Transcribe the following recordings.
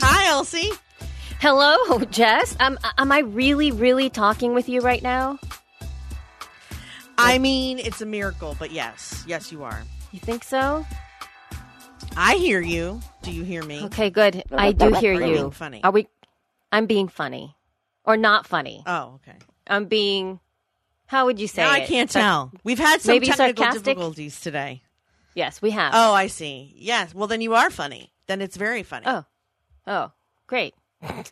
Hi, Elsie. Hello, Jess. Am I really talking with you right now? I mean, it's a miracle, but yes. Yes, you are. You think so? I hear you. Do you hear me? Okay, good. I do hear you. Are you being funny? Are we? I'm being funny. Or not funny. Oh, okay. I'm being, how would you say it? I can't tell. We've had some maybe technical difficulties today. Yes, we have. Oh, I see. Yes. Well, then you are funny. Then it's very funny. Oh, great. Oh,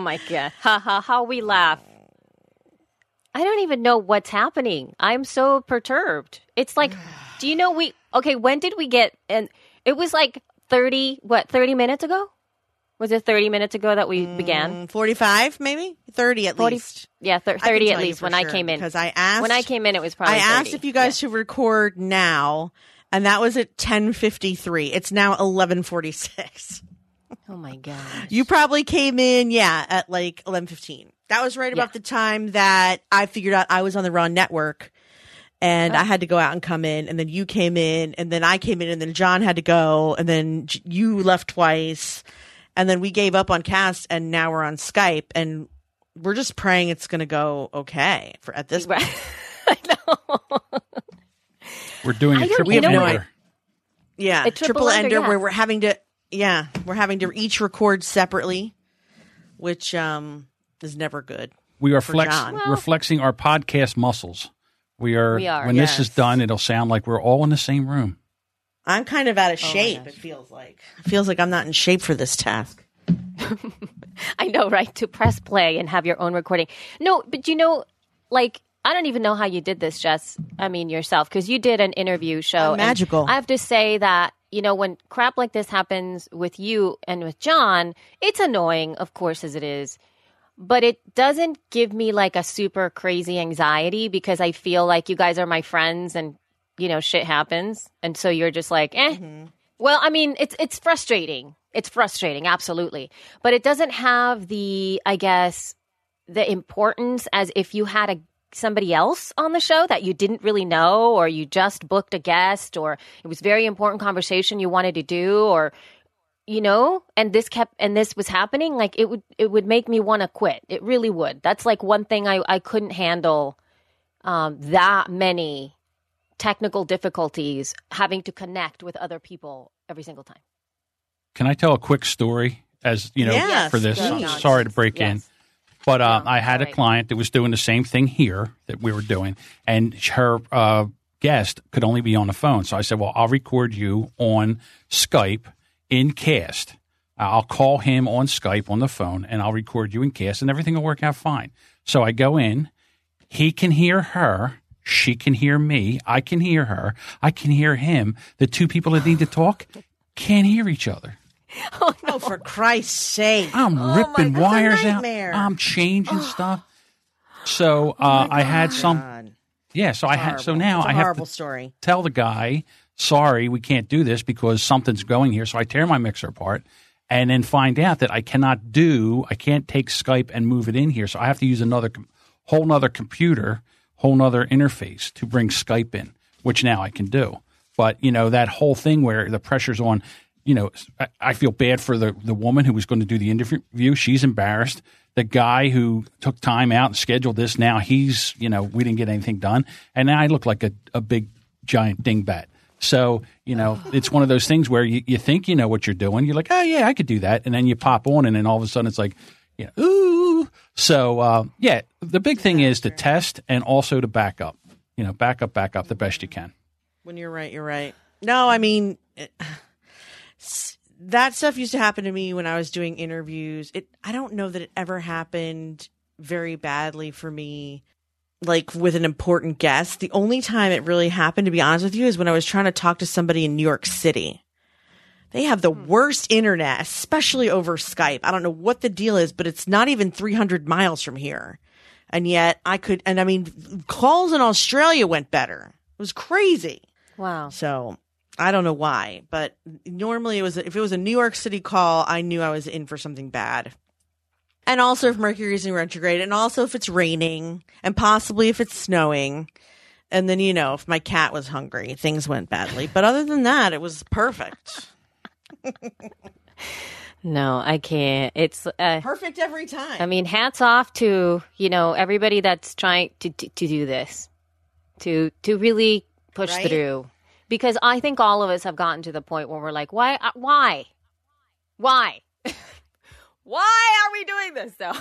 my God. Ha, ha, how we laugh. I don't even know what's happening. I'm so perturbed. It's like, do you know when did we get, and it was like 30 minutes ago? Was it 30 minutes ago that we began? 45, maybe? 30 at least. Yeah, 30 at least when I came in. Because I asked. When I came in, it was probably 30. I asked if you guys should record now, and that was at 10:53. It's now 11:46. Oh, my gosh. You probably came in, at like 11:15. That was right about the time that I figured out I was on the wrong network, and I had to go out and come in, and then you came in, and then I came in, and then John had to go, and then you left twice. And then we gave up on Cast, and now we're on Skype, and we're just praying it's going to go okay at this point. I know. We're doing a triple ender. Yeah, a triple ender where we're having to each record separately, which is never good. We are flexing our podcast muscles. We are. When this is done, it'll sound like we're all in the same room. I'm kind of out of shape, it feels like. It feels like I'm not in shape for this task. I know, right? To press play and have your own recording. No, but I don't even know how you did this, Jess. I mean, yourself, because you did an interview show. Oh, magical. I have to say that, when crap like this happens with you and with John, it's annoying, of course, as it is. But it doesn't give me like a super crazy anxiety because I feel like you guys are my friends and shit happens. And so you're just like, mm-hmm. Well, I mean, it's frustrating. It's frustrating. Absolutely. But it doesn't have the importance as if you had somebody else on the show that you didn't really know, or you just booked a guest, or it was very important conversation you wanted to do, or, and this was happening. Like it would make me want to quit. It really would. That's like one thing I couldn't handle, that many technical difficulties, having to connect with other people every single time. Can I tell a quick story for this? Yes. Sorry to break in. But I had a client that was doing the same thing here that we were doing, and her guest could only be on the phone. So I said, well, I'll record you on Skype in Cast. I'll call him on Skype on the phone, and I'll record you in Cast, and everything will work out fine. So I go in. He can hear her. She can hear me. I can hear her. I can hear him. The two people that need to talk can't hear each other. Oh, no. Oh, for Christ's sake. I'm ripping wires out. I'm changing stuff. So I had some. Yeah, so I had. So now I have to tell the guy, sorry, we can't do this because something's going here. So I tear my mixer apart and then find out that I can't take Skype and move it in here. So I have to use another whole nother computer. Whole nother interface to bring Skype in, which now I can do. But, that whole thing where the pressure's on, I feel bad for the woman who was going to do the interview. She's embarrassed. The guy who took time out and scheduled this, now he's, we didn't get anything done. And now I look like a big, giant dingbat. So, it's one of those things where you think you know what you're doing. You're like, oh, yeah, I could do that. And then you pop on, and then all of a sudden it's like, ooh. So, the big thing is to test and also to back up, back up the best you can. When you're right, you're right. No, I mean, that stuff used to happen to me when I was doing interviews. I don't know that it ever happened very badly for me like with an important guest. The only time it really happened, to be honest with you, is when I was trying to talk to somebody in New York City. They have the worst internet, especially over Skype. I don't know what the deal is, but it's not even 300 miles from here. And yet I could, and I mean, calls in Australia went better. It was crazy. Wow. So I don't know why, but normally it was, if it was a New York City call, I knew I was in for something bad. And also if Mercury's in retrograde, and also if it's raining, and possibly if it's snowing. And then, you know, if my cat was hungry, things went badly. But other than that, it was perfect. No, I can't. It's perfect every time. I mean, hats off to, you know, everybody that's trying to do this, to really push through. Because I think all of us have gotten to the point where we're like, why? Why are we doing this, though?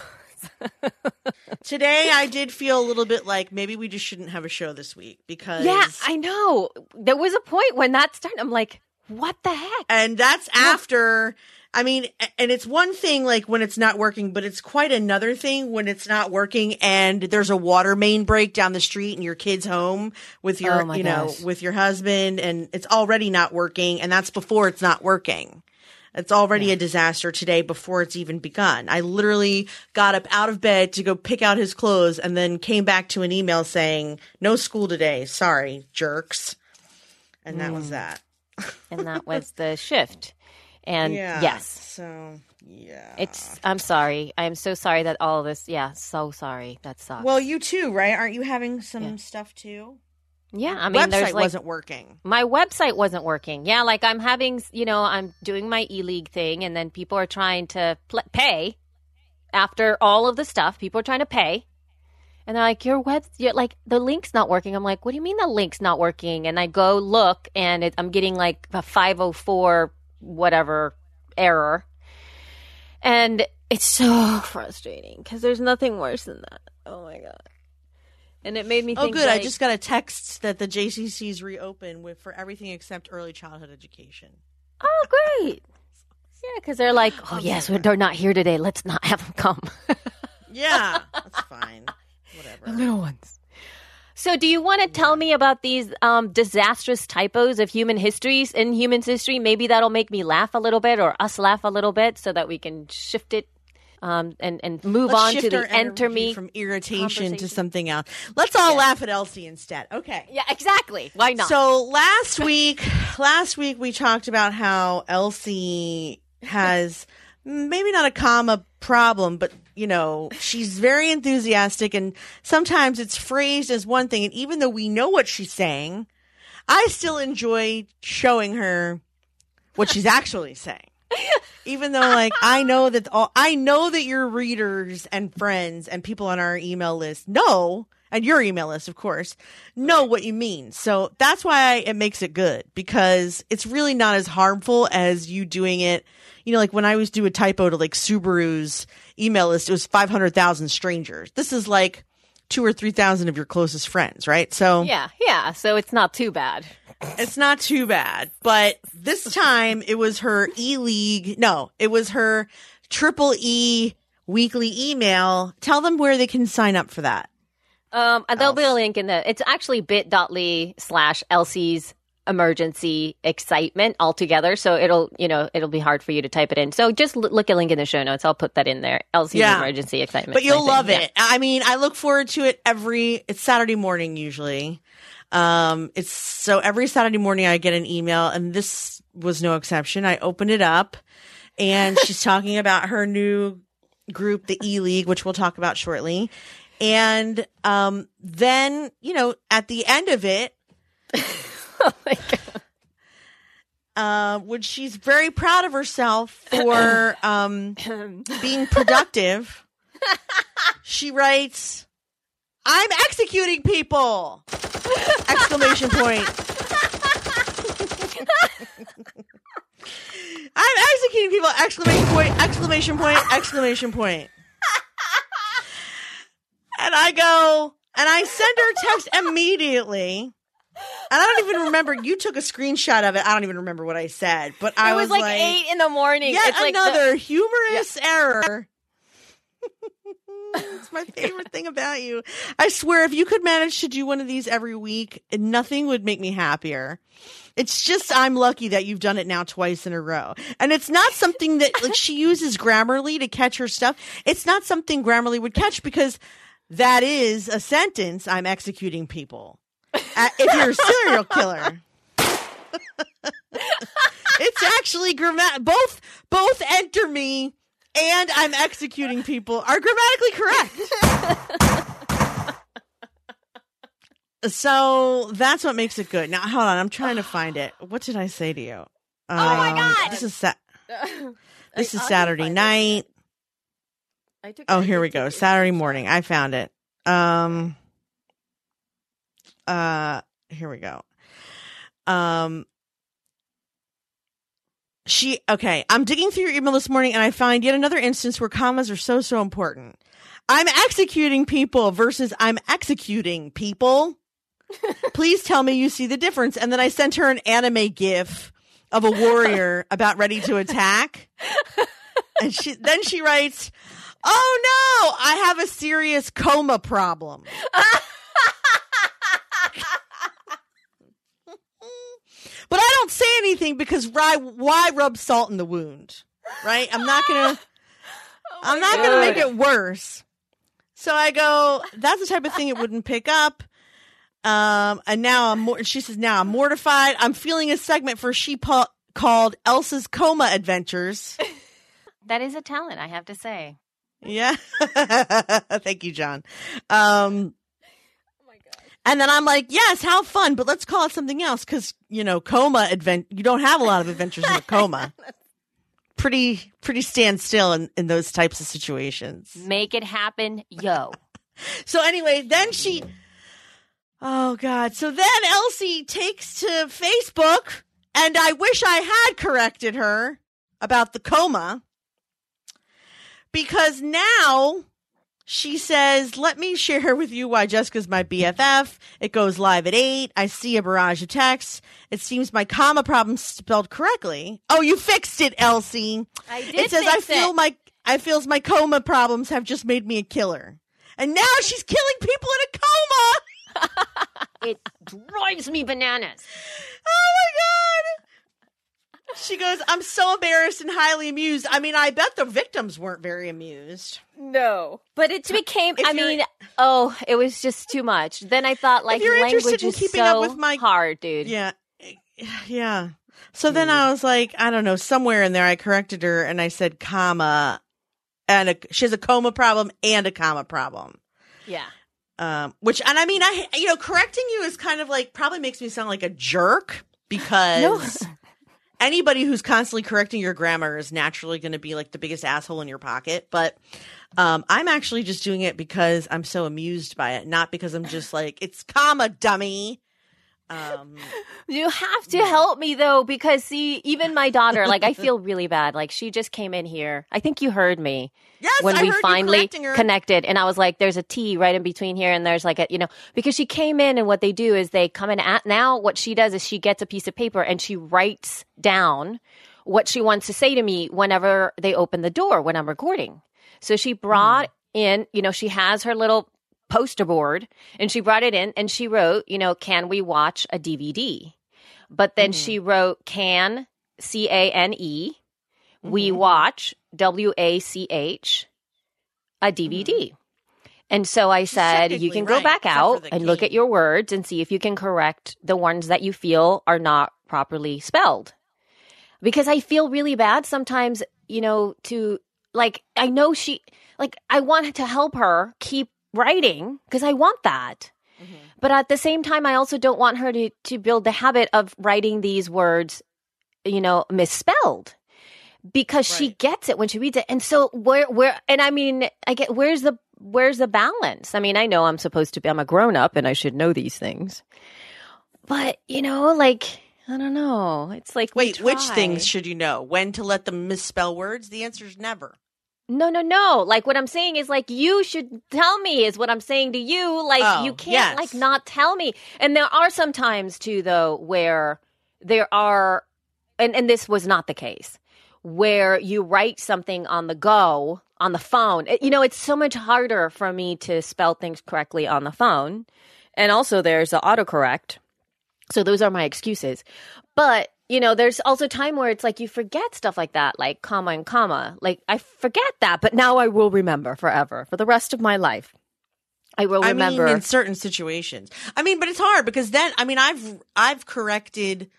Today, I did feel a little bit like maybe we just shouldn't have a show this week because... Yeah, I know. There was a point when that started. I'm like, what the heck? And that's after... I mean, and it's one thing like when it's not working, but it's quite another thing when it's not working and there's a water main break down the street and your kid's home with your, oh my gosh, with your husband, and it's already not working. And that's before it's not working. It's already a disaster today before it's even begun. I literally got up out of bed to go pick out his clothes and then came back to an email saying, no school today. Sorry, jerks. And that was that. And that was the shift. And it's, I'm sorry. I'm so sorry that all of this. Yeah. So sorry. That sucks. Well, you too, right? Aren't you having some stuff too? Yeah. I mean, website wasn't working. My website wasn't working. Yeah. Like I'm having, you know, I'm doing my E-League thing and then people are trying to pay after all of the stuff. People are trying to pay. And they're like, like the link's not working. I'm like, what do you mean the link's not working? And I go look and I'm getting like a 504 whatever error, and it's so frustrating because there's nothing worse than that. Oh my god. And it made me think, oh good, like, I just got a text that the JCC's reopen with for everything except early childhood education. Oh great. Yeah, because they're like, oh yes, they're not here today, let's not have them come. Yeah, that's fine, whatever, the little ones. So do you want to tell me about these disastrous typos of human history? Maybe that'll make me laugh a little bit, or us laugh a little bit, so that we can shift it and move on to the enter me from irritation to something else. Let's all laugh at Elsie instead. Okay. Yeah, exactly. Why not? So last week we talked about how Elsie has maybe not a comma problem, but you know, she's very enthusiastic and sometimes it's phrased as one thing. And even though we know what she's saying, I still enjoy showing her what she's actually saying. Even though, like, I know that your readers and friends and people on our email list know, and your email list, of course, know what you mean. So that's why it makes it good, because it's really not as harmful as you doing it. You know, like when I always do a typo to like Subaru's email list, it was 500,000 strangers. This is like 2,000 or 3,000 of your closest friends, right? So yeah. So it's not too bad. It's not too bad. But this time it was her E-League. No, it was her triple E weekly email. Tell them where they can sign up for that. There'll be a link in it's actually bit.ly/Elsie's emergency excitement altogether. So it'll be hard for you to type it in. So just look at link in the show notes. I'll put that in there. Elsie's emergency excitement. But you'll love it. I mean, I look forward to it it's Saturday morning usually. It's so every Saturday morning I get an email, and this was no exception. I opened it up and she's talking about her new group, the E-League, which we'll talk about shortly. And then, you know, at the end of it, oh my god, when she's very proud of herself for being productive, she writes, "I'm executing people!" ! I'm executing people! !! And I go, and I send her a text immediately. And I don't even remember. You took a screenshot of it. I don't even remember what I said. But I was like, 8 in the morning. Yet it's another humorous error. It's my favorite thing about you. I swear, if you could manage to do one of these every week, nothing would make me happier. It's just I'm lucky that you've done it now twice in a row. And it's not something that, like, she uses Grammarly to catch her stuff. It's not something Grammarly would catch because that is a sentence. I'm executing people. If you're a serial killer. It's actually both enter me and I'm executing people are grammatically correct. So that's what makes it good. Now, hold on. I'm trying to find it. What did I say to you? Oh, my God. This is Saturday night. Here we go. Saturday morning. I found it. Here we go. I'm digging through your email this morning and I find yet another instance where commas are so important. I'm executing people versus I'm executing people. Please tell me you see the difference. And then I sent her an anime gif of a warrior about ready to attack. And she writes, "Oh no, I have a serious coma problem." But I don't say anything because why rub salt in the wound, right? I'm not gonna make it worse. So I go, that's the type of thing it wouldn't pick up. And now she says, now I'm mortified. I'm feeling a segment for called Elsa's Coma Adventures. That is a talent, I have to say. Yeah. Thank you, John. And then I'm like, yes, how fun, but let's call it something else because, coma advent. You don't have a lot of adventures in a coma. Pretty stand still in those types of situations. Make it happen, yo. So anyway, then she, oh God. So then Elsie takes to Facebook, and I wish I had corrected her about the coma because now. She says, let me share with you why Jessica's my BFF. It goes live at 8. I see a barrage of texts. It seems my comma problem spelled correctly. Oh, you fixed it, Elsie. I did. It says, I feel my coma problems have just made me a killer. And now she's killing people in a coma. It drives me bananas. Oh, my God. She goes, I'm so embarrassed and highly amused. I mean, I bet the victims weren't very amused. No. But it became, it was just too much. Then I thought, like, language is so hard, dude. Yeah. Yeah. So then I was like, I don't know, somewhere in there I corrected her and I said comma. And she has a coma problem and a comma problem. Yeah. Correcting you is kind of like, probably makes me sound like a jerk because... No. Anybody who's constantly correcting your grammar is naturally going to be like the biggest asshole in your pocket. But I'm actually just doing it because I'm so amused by it, not because I'm just like, it's comma, dummy. You have to help me, though, because, see, even my daughter, like, I feel really bad. Like, she just came in here. I think you heard me. Yes, when we finally connected. And I was like, there's a T right in between here. And there's like a, because she came in and what they do is they come in at now. What she does is she gets a piece of paper and she writes down what she wants to say to me whenever they open the door when I'm recording. So she brought in, she has her little poster board and she brought it in and she wrote, can we watch a DVD? But then she wrote, can, C-A-N-E, we watch, W-A-C-H, a DVD. And so I said, you can go back out and look at your words and see if you can correct the ones that you feel are not properly spelled. Because I feel really bad sometimes, to like, I know she, like, I wanted to help her keep writing because I want that. But at the same time, I also don't want her to build the habit of writing these words, misspelled because she gets it when she reads it. And so where's the balance? I mean, I know I'm a grown up and I should know these things, but I don't know. It's like, wait, which things should you know? When to let them misspell words? The answer is never. No. Like, what I'm saying is, like, you should tell me is what I'm saying to you. Like, you can't, like, not tell me. And there are some times, too, though, where there are, and this was not the case, where you write something on the go on the phone. It, you know, it's so much harder for me to spell things correctly on the phone. And also there's the autocorrect. So those are my excuses. But, you know, there's also time where it's like you forget stuff like that, like comma and comma. Like I forget that, but now I will remember forever for the rest of my life. I will remember. I mean, in certain situations. I mean, but it's hard because then, I mean, I've corrected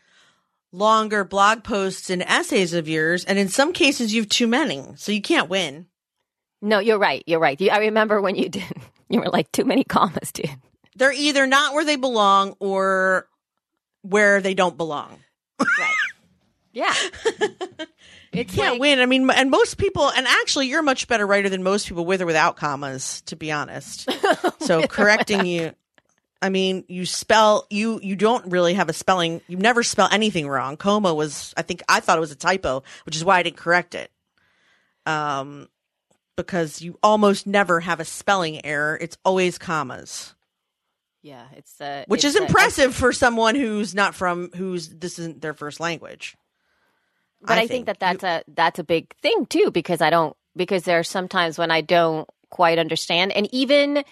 longer blog posts and essays of yours. And in some cases, you have too many. So you can't win. No, you're right. You're right. I remember when you did. You were like, too many commas, dude. They're either not where they belong or where they don't belong. Right. Yeah. You can't win. I mean, and most people, and actually you're a much better writer than most people with or without commas, to be honest. So correcting you, I mean, you don't really have a spelling. You never spell anything wrong. Coma was, I thought it was a typo, which is why I didn't correct it. Because you almost never have a spelling error. It's always commas. Yeah, which is impressive for someone who's this isn't their first language. But I think that's a big thing too, because because there are sometimes when I don't quite understand, and even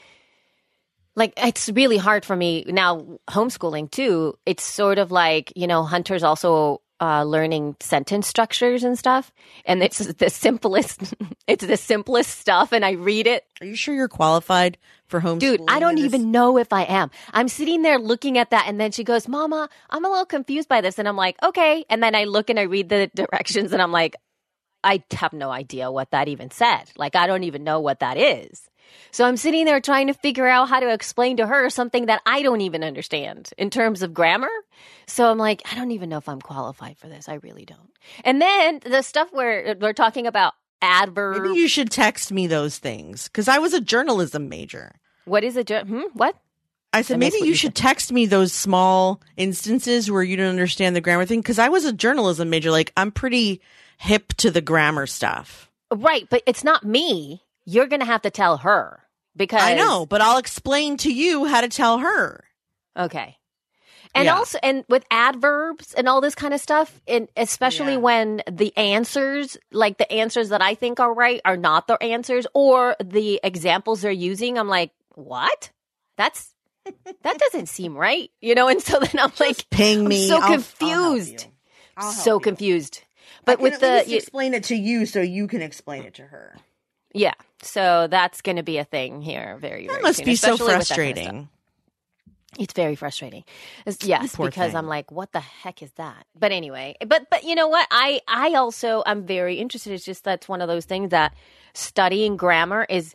like it's really hard for me now homeschooling too. It's sort of like, you know, Hunter's also learning sentence structures and stuff, and it's the simplest. It's the simplest stuff, and I read it. Are you sure you're qualified for homeschooling? Dude, I don't even know if I am. I'm sitting there looking at that, and then she goes, "Mama, I'm a little confused by this," and I'm like, "Okay." And then I look and I read the directions, and I'm like, "I have no idea what that even said. Like, I don't even know what that is." So I'm sitting there trying to figure out how to explain to her something that I don't even understand in terms of grammar. So I'm like, I don't even know if I'm qualified for this. I really don't. And then the stuff where we're talking about adverb. Maybe you should text me those things because I was a journalism major. What is a what? I said, maybe you should text me those small instances where you don't understand the grammar thing because I was a journalism major. Like, I'm pretty hip to the grammar stuff. Right. But it's not me. You're going to have to tell her because I know, but I'll explain to you how to tell her. Okay. And also, and with adverbs and all this kind of stuff, and especially when the answers, like the answers that I think are right are not the answers or the examples they're using, I'm like, what? That doesn't seem right. You know? And so then I'm like, ping me. I'm so confused. So confused. But with explain it to you so you can explain it to her. Yeah, so that's going to be a thing here very, very soon. That must be so frustrating. Kind of it's very frustrating. Yes, because thing. I'm like, what the heck is that? But anyway, but you know what? I also am very interested. It's just that's one of those things that studying grammar is,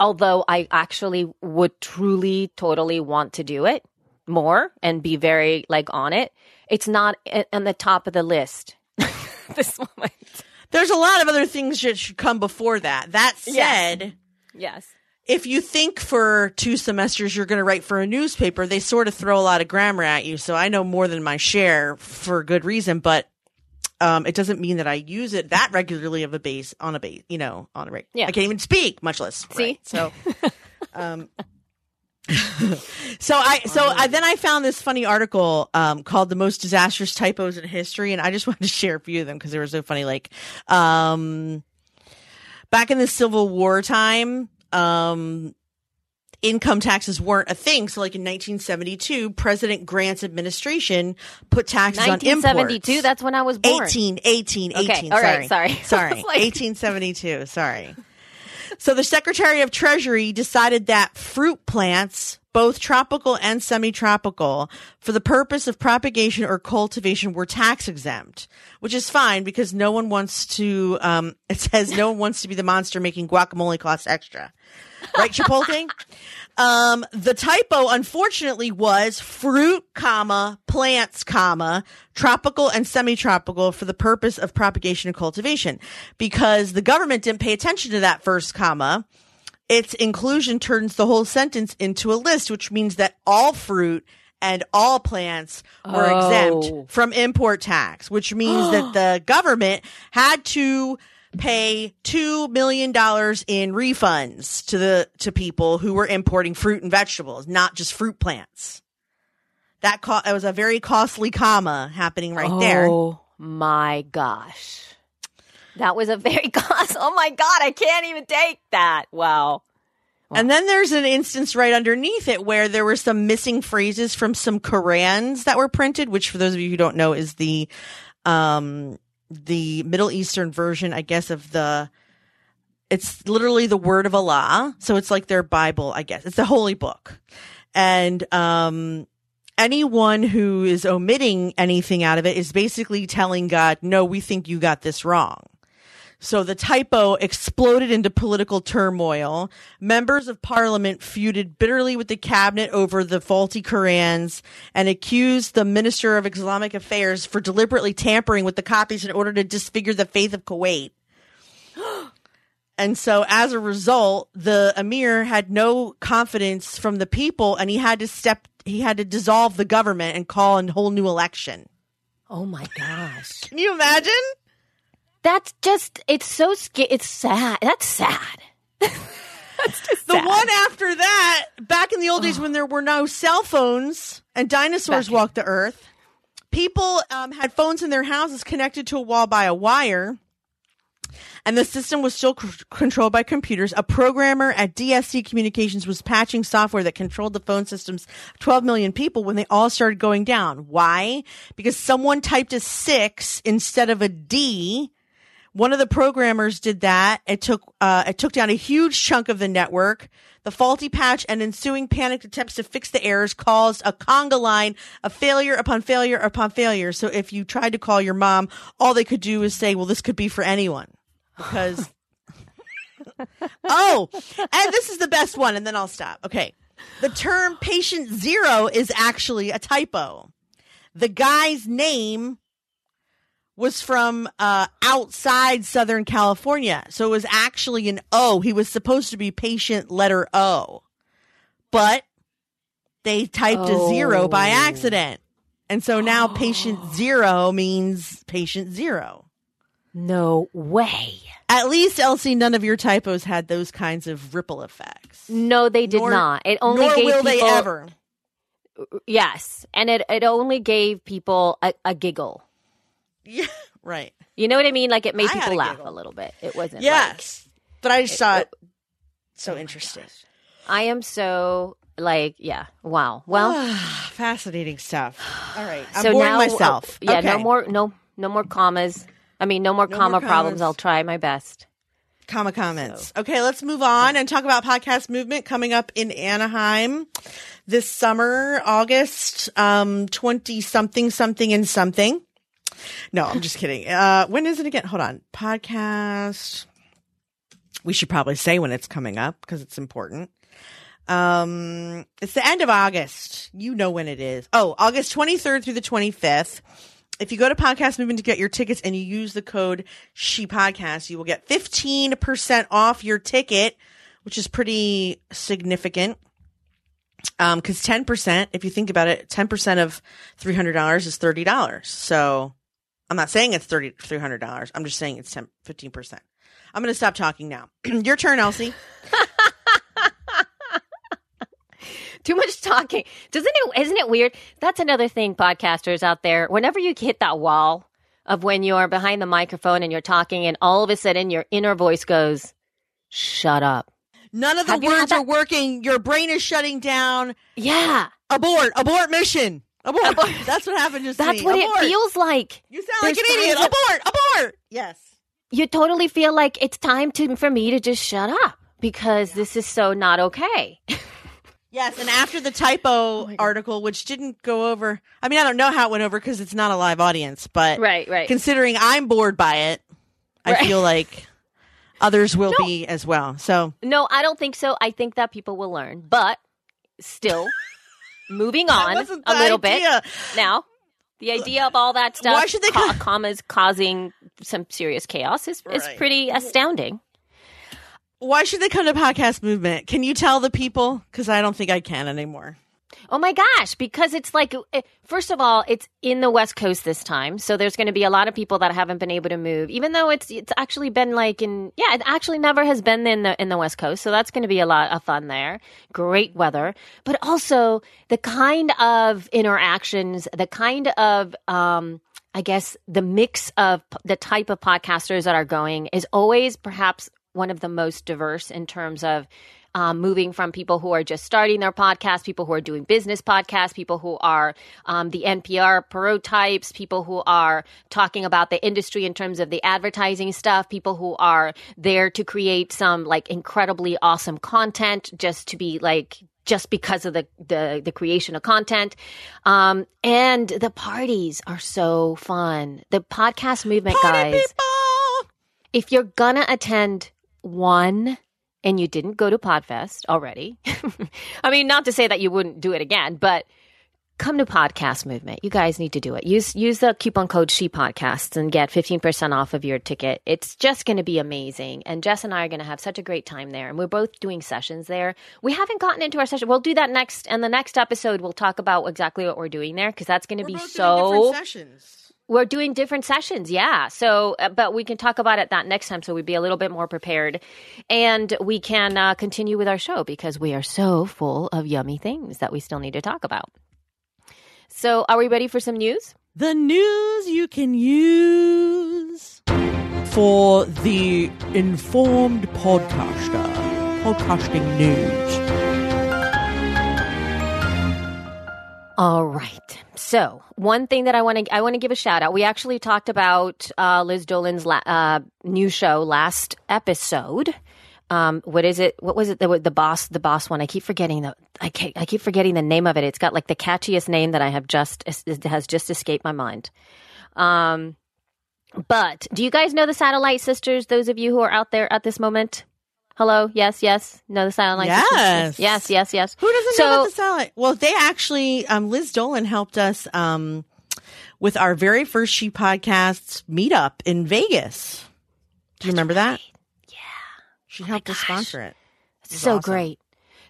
although I actually would truly, totally want to do it more and be very like on it, it's not on the top of the list this moment. There's a lot of other things that should come before that. That said, yes. If you think for 2 semesters you're going to write for a newspaper, they sort of throw a lot of grammar at you. So I know more than my share for good reason, but it doesn't mean that I use it that regularly of a base on a base, you know, on a regular. Yeah. I can't even speak, much less. See, right? So, Then I found this funny article called "The Most Disastrous Typos in History," and I just wanted to share a few of them because they were so funny. Like, back in the Civil War time, income taxes weren't a thing. So, like in 1972, President Grant's administration put taxes on imports. 1972. That's when I was born. 18. Okay. Sorry. 1872. Sorry. So the Secretary of Treasury decided that fruit plants, both tropical and semi-tropical, for the purpose of propagation or cultivation were tax exempt, which is fine because no one wants to, it says no one wants to be the monster making guacamole cost extra. Right, Chipotle? The typo, unfortunately, was fruit, comma, plants, comma, tropical and semi-tropical for the purpose of propagation and cultivation. Because the government didn't pay attention to that first comma, its inclusion turns the whole sentence into a list, which means that all fruit and all plants were exempt from import tax, which means that the government had to pay $2 million in refunds to people who were importing fruit and vegetables, not just fruit plants. That was a very costly comma happening right there. Oh my gosh. That was a very costly. Oh my God, I can't even take that. Wow. And then there's an instance right underneath it where there were some missing phrases from some Qurans that were printed, which for those of you who don't know is the Middle Eastern version, I guess, of the, it's literally the word of Allah. So it's like their Bible, I guess. It's the holy book. And, anyone who is omitting anything out of it is basically telling God, no, we think you got this wrong. So the typo exploded into political turmoil. Members of parliament feuded bitterly with the cabinet over the faulty Qurans and accused the Minister of Islamic Affairs for deliberately tampering with the copies in order to disfigure the faith of Kuwait. And so as a result, the emir had no confidence from the people and he had to dissolve the government and call a whole new election. Oh my gosh. Can you imagine? That's just, it's sad. That's sad. That's just sad. The one after that, back in the old days when there were no cell phones and dinosaurs walked the earth, people had phones in their houses connected to a wall by a wire, and the system was still controlled by computers. A programmer at DSC Communications was patching software that controlled the phone systems of 12 million people when they all started going down. Why? Because someone typed a 6 instead of a D. One of the programmers did that. It took down a huge chunk of the network. The faulty patch and ensuing panicked attempts to fix the errors caused a conga line of failure upon failure upon failure. So if you tried to call your mom, all they could do is say, well, this could be for anyone. Because, oh, and this is the best one, and then I'll stop. Okay. The term patient zero is actually a typo. The guy's name was from outside Southern California. So it was actually an O. He was supposed to be patient letter O. But they typed a zero by accident. And so now patient zero means patient zero. No way. At least, Elsie, none of your typos had those kinds of ripple effects. No, they did not. It only nor gave will people... they ever. Yes. And it only gave people a giggle. Yeah, right. You know what I mean? Like, it made people laugh a little bit. It wasn't yes, like, but I just saw it so interesting. Gosh. I am so, like, yeah, wow. Well, fascinating stuff. All right, I'm boring myself. Yeah, okay. No more commas. I mean, no more problems. I'll try my best. Comma comments. So. Okay, let's move on and talk about Podcast Movement coming up in Anaheim this summer, August 20-something. No, I'm just kidding. When is it again? Hold on. Podcast. We should probably say when it's coming up because it's important. It's the end of August. You know when it is. Oh, August 23rd through the 25th. If you go to Podcast Movement to get your tickets and you use the code ShePodcast, you will get 15% off your ticket, which is pretty significant. Because 10%, if you think about it, 10% of $300 is $30. So I'm not saying it's $300. I'm just saying it's 15%. I'm going to stop talking now. Your turn, Elsie. Too much talking. Isn't it weird? That's another thing, podcasters out there. Whenever you hit that wall of when you're behind the microphone and you're talking and all of a sudden your inner voice goes, shut up. None of the words are working. Your brain is shutting down. Yeah. Abort mission. Abort. That's what happened just to me. That's what it feels like. You sound like an idiot. Abort. Yes. You totally feel like it's time for me to just shut up because this is so not okay. Yes. And after the typo article, which didn't go over, I mean, I don't know how it went over because it's not a live audience, but right. Considering I'm bored by it, I feel like... Others will be as well. So no, I don't think so. I think that people will learn, but still moving on a little bit. Now, the idea of all that stuff, why should they commas causing some serious chaos is pretty astounding. Why should they come to Podcast Movement? Can you tell the people? Because I don't think I can anymore. Oh my gosh, because it's like, first of all, it's in the West Coast this time. So there's going to be a lot of people that haven't been able to move, even though it's actually been like it actually never has been in the West Coast. So that's going to be a lot of fun there. Great weather. But also the kind of interactions, the kind of I guess the mix of the type of podcasters that are going is always perhaps one of the most diverse in terms of moving from people who are just starting their podcast, people who are doing business podcasts, people who are the NPR prototypes, people who are talking about the industry in terms of the advertising stuff, people who are there to create some like incredibly awesome content just to be like, just because of the creation of content. And the parties are so fun. The podcast movement, party guys, people! If you're gonna attend one and you didn't go to Podfest already, I mean, not to say that you wouldn't do it again, but come to Podcast Movement. You guys need to do it. Use the coupon code ShePodcasts and get 15% off of your ticket. It's just going to be amazing. And Jess and I are going to have such a great time there. And we're both doing sessions there. We haven't gotten into our session. We'll do that next. And the next episode, we'll talk about exactly what we're doing there because that's going to be so... We're both doing different sessions. We're doing different sessions, yeah. So, but we can talk about it that next time so we'd be a little bit more prepared. And we can continue with our show because we are so full of yummy things that we still need to talk about. So, are we ready for some news? The news you can use for the informed podcaster. Podcasting news. All right. So one thing that I want to give a shout out. We actually talked about Liz Dolan's new show last episode. What is it? What was it? The boss one. I keep forgetting the name of it. It's got like the catchiest name that has just escaped my mind. But do you guys know the Satellite Sisters? Those of you who are out there at this moment. Hello. Yes. No, the Satellite Sisters. Yes. Who doesn't know about the Satellite? Well, they actually, Liz Dolan helped us with our very first She Podcasts meetup in Vegas. Do you remember that? Yeah. She helped us sponsor it. So great.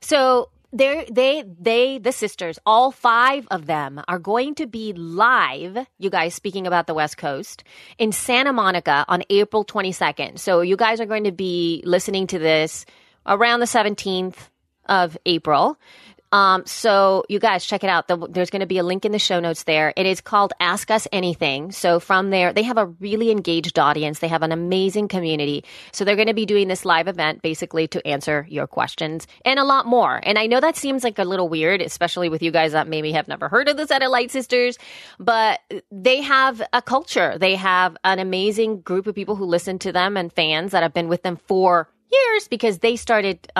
So the sisters, all five of them are going to be live, you guys, speaking about the West Coast, in Santa Monica on April 22nd. So you guys are going to be listening to this around the 17th of April. So you guys check it out. There's going to be a link in the show notes there. It is called Ask Us Anything. So from there, they have a really engaged audience. They have an amazing community. So they're going to be doing this live event basically to answer your questions and a lot more. And I know that seems like a little weird, especially with you guys that maybe have never heard of the Satellite Sisters, but they have a culture. They have an amazing group of people who listen to them and fans that have been with them for years because they started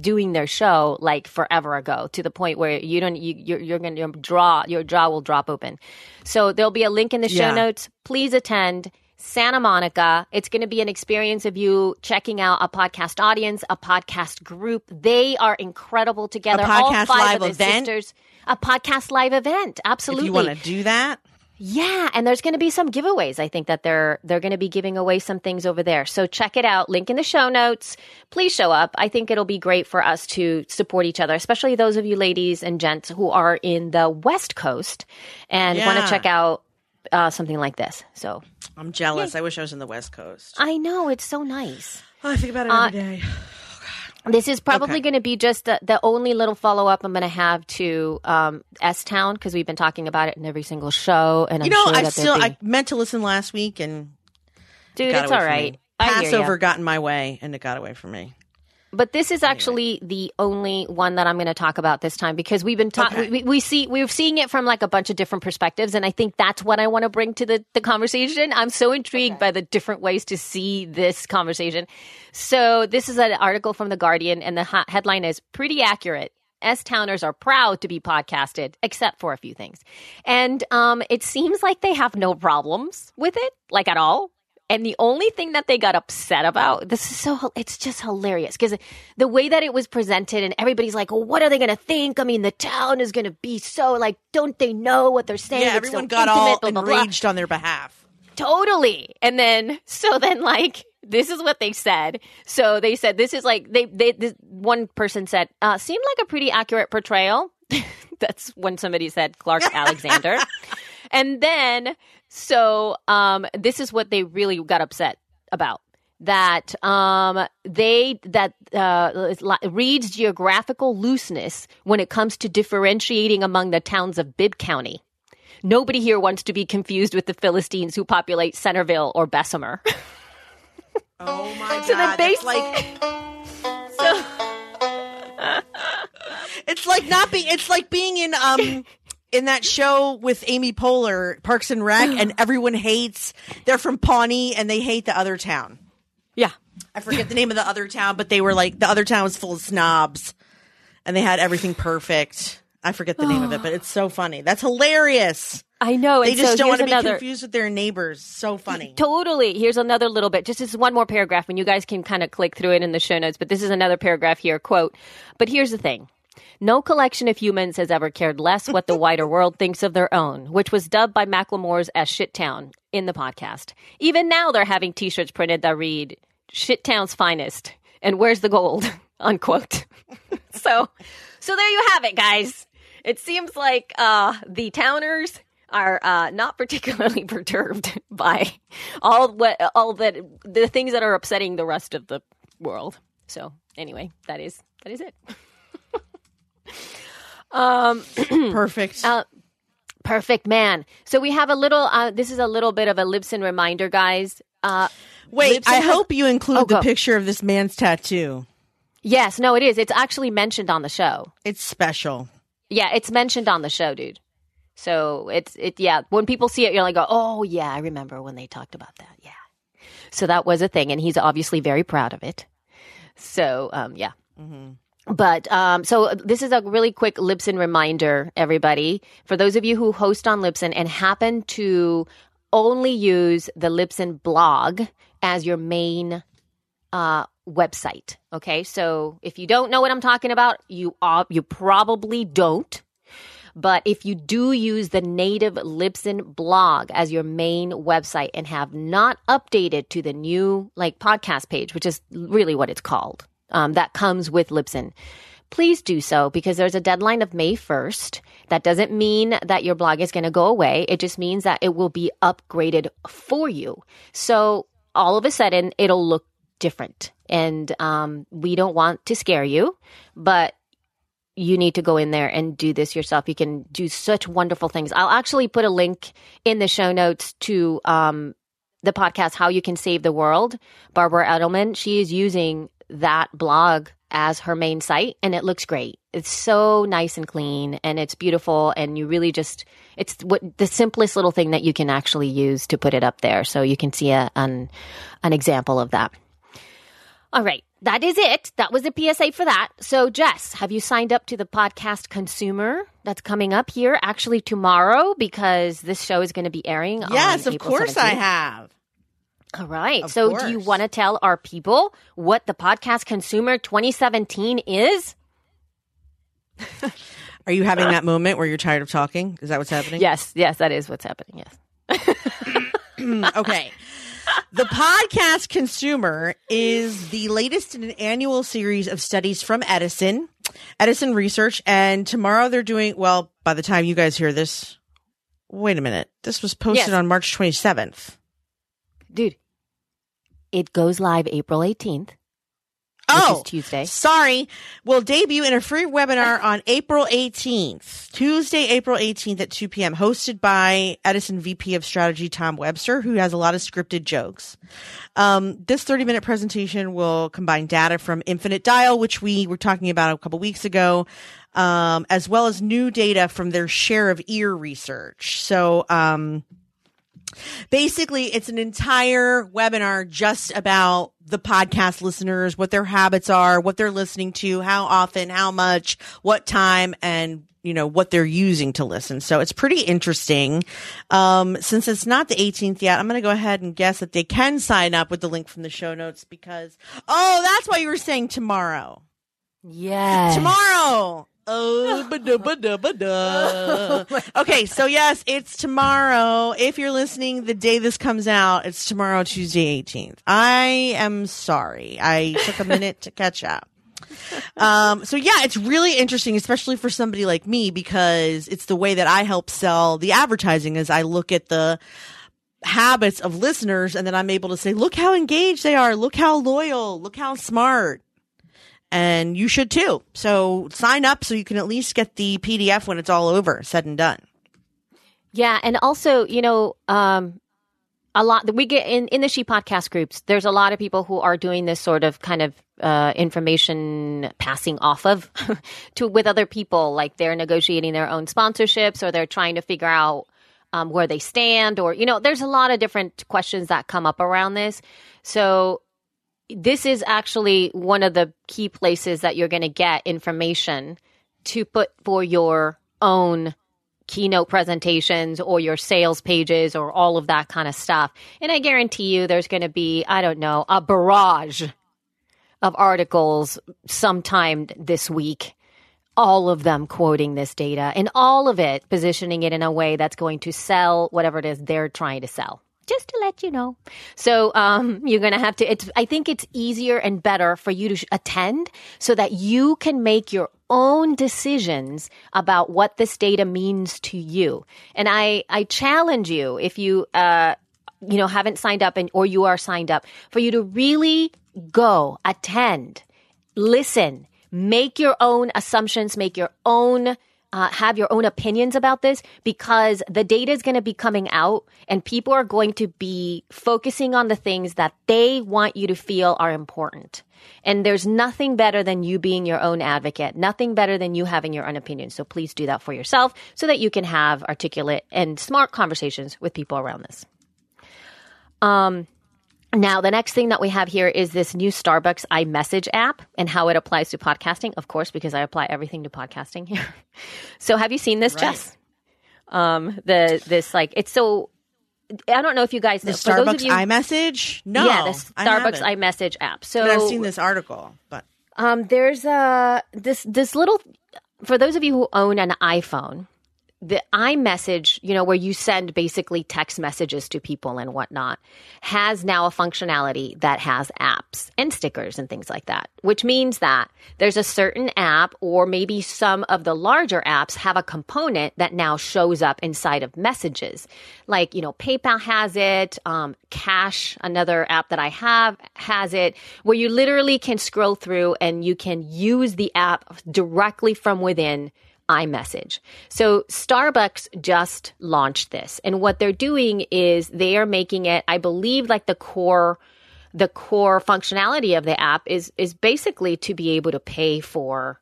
doing their show like forever ago, to the point where your jaw will drop open. So there'll be a link in the show notes. Please attend Santa Monica. It's going to be an experience of you checking out a podcast audience, a podcast group. They are incredible together. A podcast all five live of the event. Sisters. A podcast live event. Absolutely. If you want to do that. Yeah, and there's going to be some giveaways. I think that they're going to be giving away some things over there. So check it out. Link in the show notes. Please show up. I think it'll be great for us to support each other, especially those of you ladies and gents who are in the West Coast and want to check out something like this. So I'm jealous. Yay. I wish I was in the West Coast. I know. It's so nice. Oh, I think about it every day. This is probably going to be just the only little follow-up I'm going to have to S Town, because we've been talking about it in every single show. And I meant to listen last week, and dude, it's all right. Passover got in my way, and it got away from me. But this is actually the only one that I'm going to talk about this time, because we've been we're seeing it from like a bunch of different perspectives, and I think that's what I want to bring to the conversation. I'm so intrigued by the different ways to see this conversation. So this is an article from The Guardian, and the headline is pretty accurate. S-Towners are proud to be podcasted, except for a few things. And it seems like they have no problems with it, like at all. And the only thing that they got upset about, it's just hilarious, because the way that it was presented, and everybody's like, well, what are they going to think? I mean, the town is going to be so like, don't they know what they're saying? Yeah, everyone got all enraged on their behalf. Totally. And then, this is what they said. So they said, this is like, this one person said, seemed like a pretty accurate portrayal. That's when somebody said Clark Alexander. And then, this is what they really got upset about, that Reed's geographical looseness when it comes to differentiating among the towns of Bibb County. Nobody here wants to be confused with the Philistines who populate Centerville or Bessemer. Oh my God. So the base, it's like being in that show with Amy Poehler, Parks and Rec, and everyone hates, they're from Pawnee and they hate the other town. Yeah. I forget the name of the other town, but they were like, the other town was full of snobs and they had everything perfect. I forget the name of it, but it's so funny. That's hilarious. I know. They just don't want to be confused with their neighbors. So funny. Totally. Here's another little bit. Just one more paragraph, and you guys can kind of click through it in the show notes, but this is another paragraph here. Quote, but here's the thing. No collection of humans has ever cared less what the wider world thinks of their own, which was dubbed by Macklemore's as Shit Town in the podcast. Even now they're having T-shirts printed that read, Shit Town's finest, and where's the gold, unquote. So there you have it, guys. It seems like the towners are not particularly perturbed by all the things that are upsetting the rest of the world. So anyway, that is it. Perfect. Perfect, man. So we have a little this is a little bit of a Libsyn reminder, guys. Wait, Libsyn I hope you include the picture of this man's tattoo. Yes, no, it is. It's actually mentioned on the show. It's special. Yeah, it's mentioned on the show, dude. So it's when people see it, you're like, oh yeah, I remember when they talked about that. Yeah. So that was a thing, and he's obviously very proud of it. So yeah. Mm-hmm. But so this is a really quick Libsyn reminder, everybody. For those of you who host on Libsyn and happen to only use the Libsyn blog as your main website, okay? So if you don't know what I'm talking about, you probably don't. But if you do use the native Libsyn blog as your main website and have not updated to the new podcast page, which is really what it's called, that comes with Libsyn, please do so, because there's a deadline of May 1st. That doesn't mean that your blog is going to go away. It just means that it will be upgraded for you. So all of a sudden, it'll look different. And we don't want to scare you, but you need to go in there and do this yourself. You can do such wonderful things. I'll actually put a link in the show notes to the podcast, How You Can Save the World. Barbara Edelman, she is using that blog as her main site, and it looks great. It's so nice and clean, and it's beautiful, and you really just – it's the simplest little thing that you can actually use to put it up there. So you can see an example of that. All right. That is it. That was the PSA for that. So, Jess, have you signed up to the podcast consumer that's coming up here actually tomorrow, because this show is going to be airing on April 17th? Yes, of course I have. All right. Of course. Do you want to tell our people what the Podcast Consumer 2017 is? Are you having that moment where you're tired of talking? Is that what's happening? Yes, that is what's happening. Yes. Okay. The Podcast Consumer is the latest in an annual series of studies from Edison Research. And tomorrow they're doing, well, by the time you guys hear this, wait a minute. This was posted on March 27th. Dude, it goes live April 18th. Which is Tuesday. Sorry. We'll debut in a free webinar on April 18th, Tuesday, April 18th at 2 p.m., hosted by Edison VP of Strategy, Tom Webster, who has a lot of scripted jokes. This 30-minute presentation will combine data from Infinite Dial, which we were talking about a couple weeks ago, as well as new data from their share of ear research. So, basically, it's an entire webinar just about the podcast listeners, what their habits are, what they're listening to, how often, how much, what time, and what they're using to listen. So it's pretty interesting. Since it's not the 18th yet, I'm going to go ahead and guess that they can sign up with the link from the show notes, because that's why you were saying tomorrow. Yeah, tomorrow. Oh, okay, so yes, it's tomorrow. If you're listening the day this comes out, it's tomorrow, Tuesday 18th. I am sorry. I took a minute to catch up. So yeah, it's really interesting, especially for somebody like me, because it's the way that I help sell the advertising is I look at the habits of listeners, and then I'm able to say, look how engaged they are. Look how loyal. Look how smart. And you should too. So sign up so you can at least get the PDF when it's all over, said and done. Yeah. And also, you know, a lot that we get in the She Podcast groups, there's a lot of people who are doing this sort of kind of information passing off of to with other people, like they're negotiating their own sponsorships, or they're trying to figure out where they stand, or, you know, there's a lot of different questions that come up around this. So this is actually one of the key places that you're going to get information to put for your own keynote presentations or your sales pages or all of that kind of stuff. And I guarantee you there's going to be, I don't know, a barrage of articles sometime this week, all of them quoting this data and all of it positioning it in a way that's going to sell whatever it is they're trying to sell. Just to let you know. So you're going to have to, I think it's easier and better for you to attend so that you can make your own decisions about what this data means to you. And I challenge you, if you, you know, haven't signed up, and or you are signed up, for you to really go, attend, listen, make your own assumptions, make your own have your own opinions about this, because the data is going to be coming out and people are going to be focusing on the things that they want you to feel are important. And there's nothing better than you being your own advocate, nothing better than you having your own opinion. So please do that for yourself so that you can have articulate and smart conversations with people around this. Now, the next thing that we have here is this new Starbucks iMessage app and how it applies to podcasting, of course, because I apply everything to podcasting here. So have you seen this, right, Jess? I don't know if you guys know. The Starbucks iMessage? No. Yeah, the Starbucks iMessage app. So, but I've seen this article. But there's this little, for those of you who own an iPhone, the iMessage, you know, where you send basically text messages to people and whatnot, has now a functionality that has apps and stickers and things like that, which means that there's a certain app, or maybe some of the larger apps have a component that now shows up inside of messages. Like, you know, PayPal has it, Cash, another app that I have, has it, where you literally can scroll through and you can use the app directly from within iMessage. So Starbucks just launched this, and what they're doing is they are making it, I believe, like the core functionality of the app is basically to be able to pay for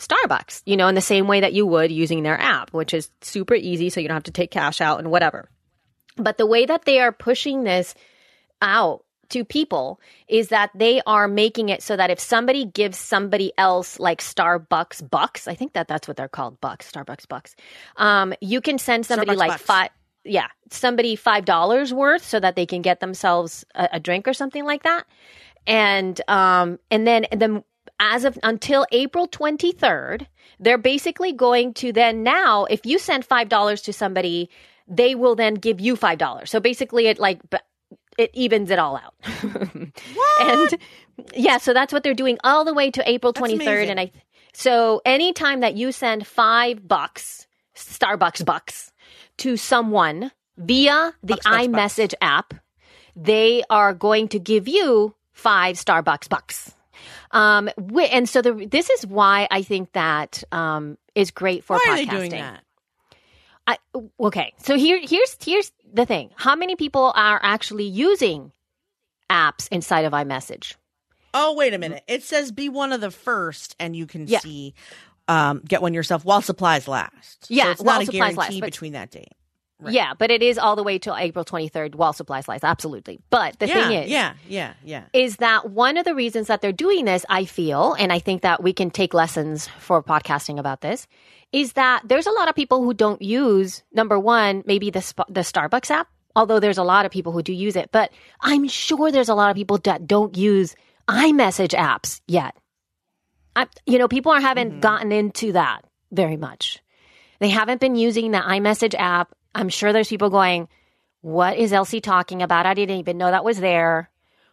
Starbucks, you know, in the same way that you would using their app, which is super easy, so you don't have to take cash out and whatever. But the way that they are pushing this out to people is that they are making it so that if somebody gives somebody else, like Starbucks bucks, I think that's what they're called, bucks, Starbucks bucks, you can send somebody Starbucks like bucks. somebody $5 worth so that they can get themselves a drink or something like that. And then as of until April 23rd, they're basically going to then now, if you send $5 to somebody, they will then give you $5. So basically it evens it all out. What? And yeah, so that's what they're doing all the way to April 23rd. And so anytime that you send $5, Starbucks bucks, to someone via the iMessage app, they are going to give you 5 Starbucks bucks. And so this is why I think that is great for podcasting. Why are they doing that? Okay, so here's the thing. How many people are actually using apps inside of iMessage? Oh, wait a minute. It says be one of the first, and you can see, get one yourself while supplies last. Yeah, so it's not a guarantee between that date. Right. Yeah, but it is all the way till April 23rd while supplies last. Absolutely. But the thing is, is that one of the reasons that they're doing this, I feel, and I think that we can take lessons for podcasting about this, is that there's a lot of people who don't use, number one, maybe the Starbucks app, although there's a lot of people who do use it. But I'm sure there's a lot of people that don't use iMessage apps yet. People haven't gotten into that very much. They haven't been using the iMessage app. I'm sure there's people going, what is Elsie talking about? I didn't even know that was there.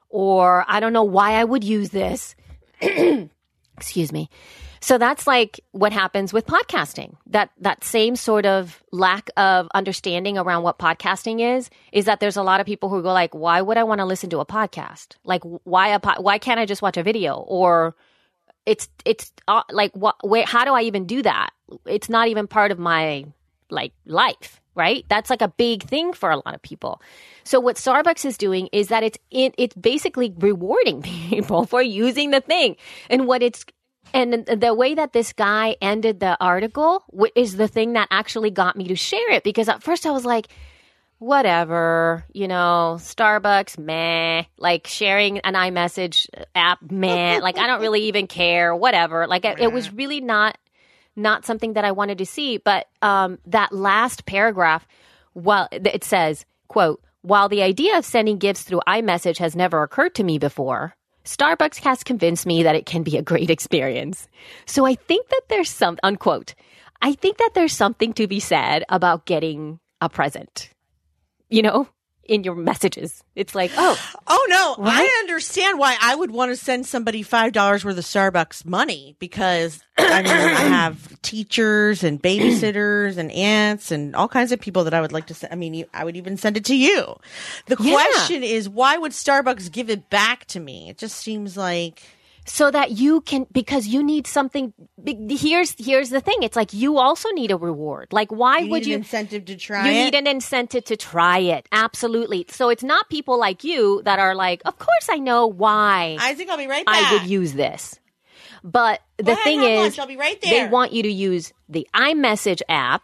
Or I don't know why I would use this. Excuse me. So that's like what happens with podcasting. That same sort of lack of understanding around what podcasting is that there's a lot of people who go like, why would I want to listen to a podcast? Like, why can't I just watch a video? Or how do I even do that? It's not even part of my life. right? That's like a big thing for a lot of people. So what Starbucks is doing is that it's basically rewarding people for using the thing. And what it's and the way that this guy ended the article is the thing that actually got me to share it, because at first I was like, whatever, you know, Starbucks, meh, like sharing an iMessage app, meh, like I don't really even care, whatever. Like it was really not something that I wanted to see. But that last paragraph, well, it says, quote, "While the idea of sending gifts through iMessage has never occurred to me before, Starbucks has convinced me that it can be a great experience. So I think that there's some," unquote, "I think that there's something to be said about getting a present, you know, in your messages." It's like, oh no, what? I understand why I would want to send somebody $5 worth of Starbucks money, because I mean, I have teachers and babysitters and aunts and all kinds of people that I would like to send. I mean, I would even send it to you. The question is, why would Starbucks give it back to me? It just seems like, so that you can, because you need something. Here's the thing. It's like, you also need a reward. Like, why would you? You need an incentive to try it. You need an incentive to try it. Absolutely. So it's not people like you that are like, of course I know why. I think I'll be right back. I would use this. But the thing is, I'll be right there. They want you to use the iMessage app.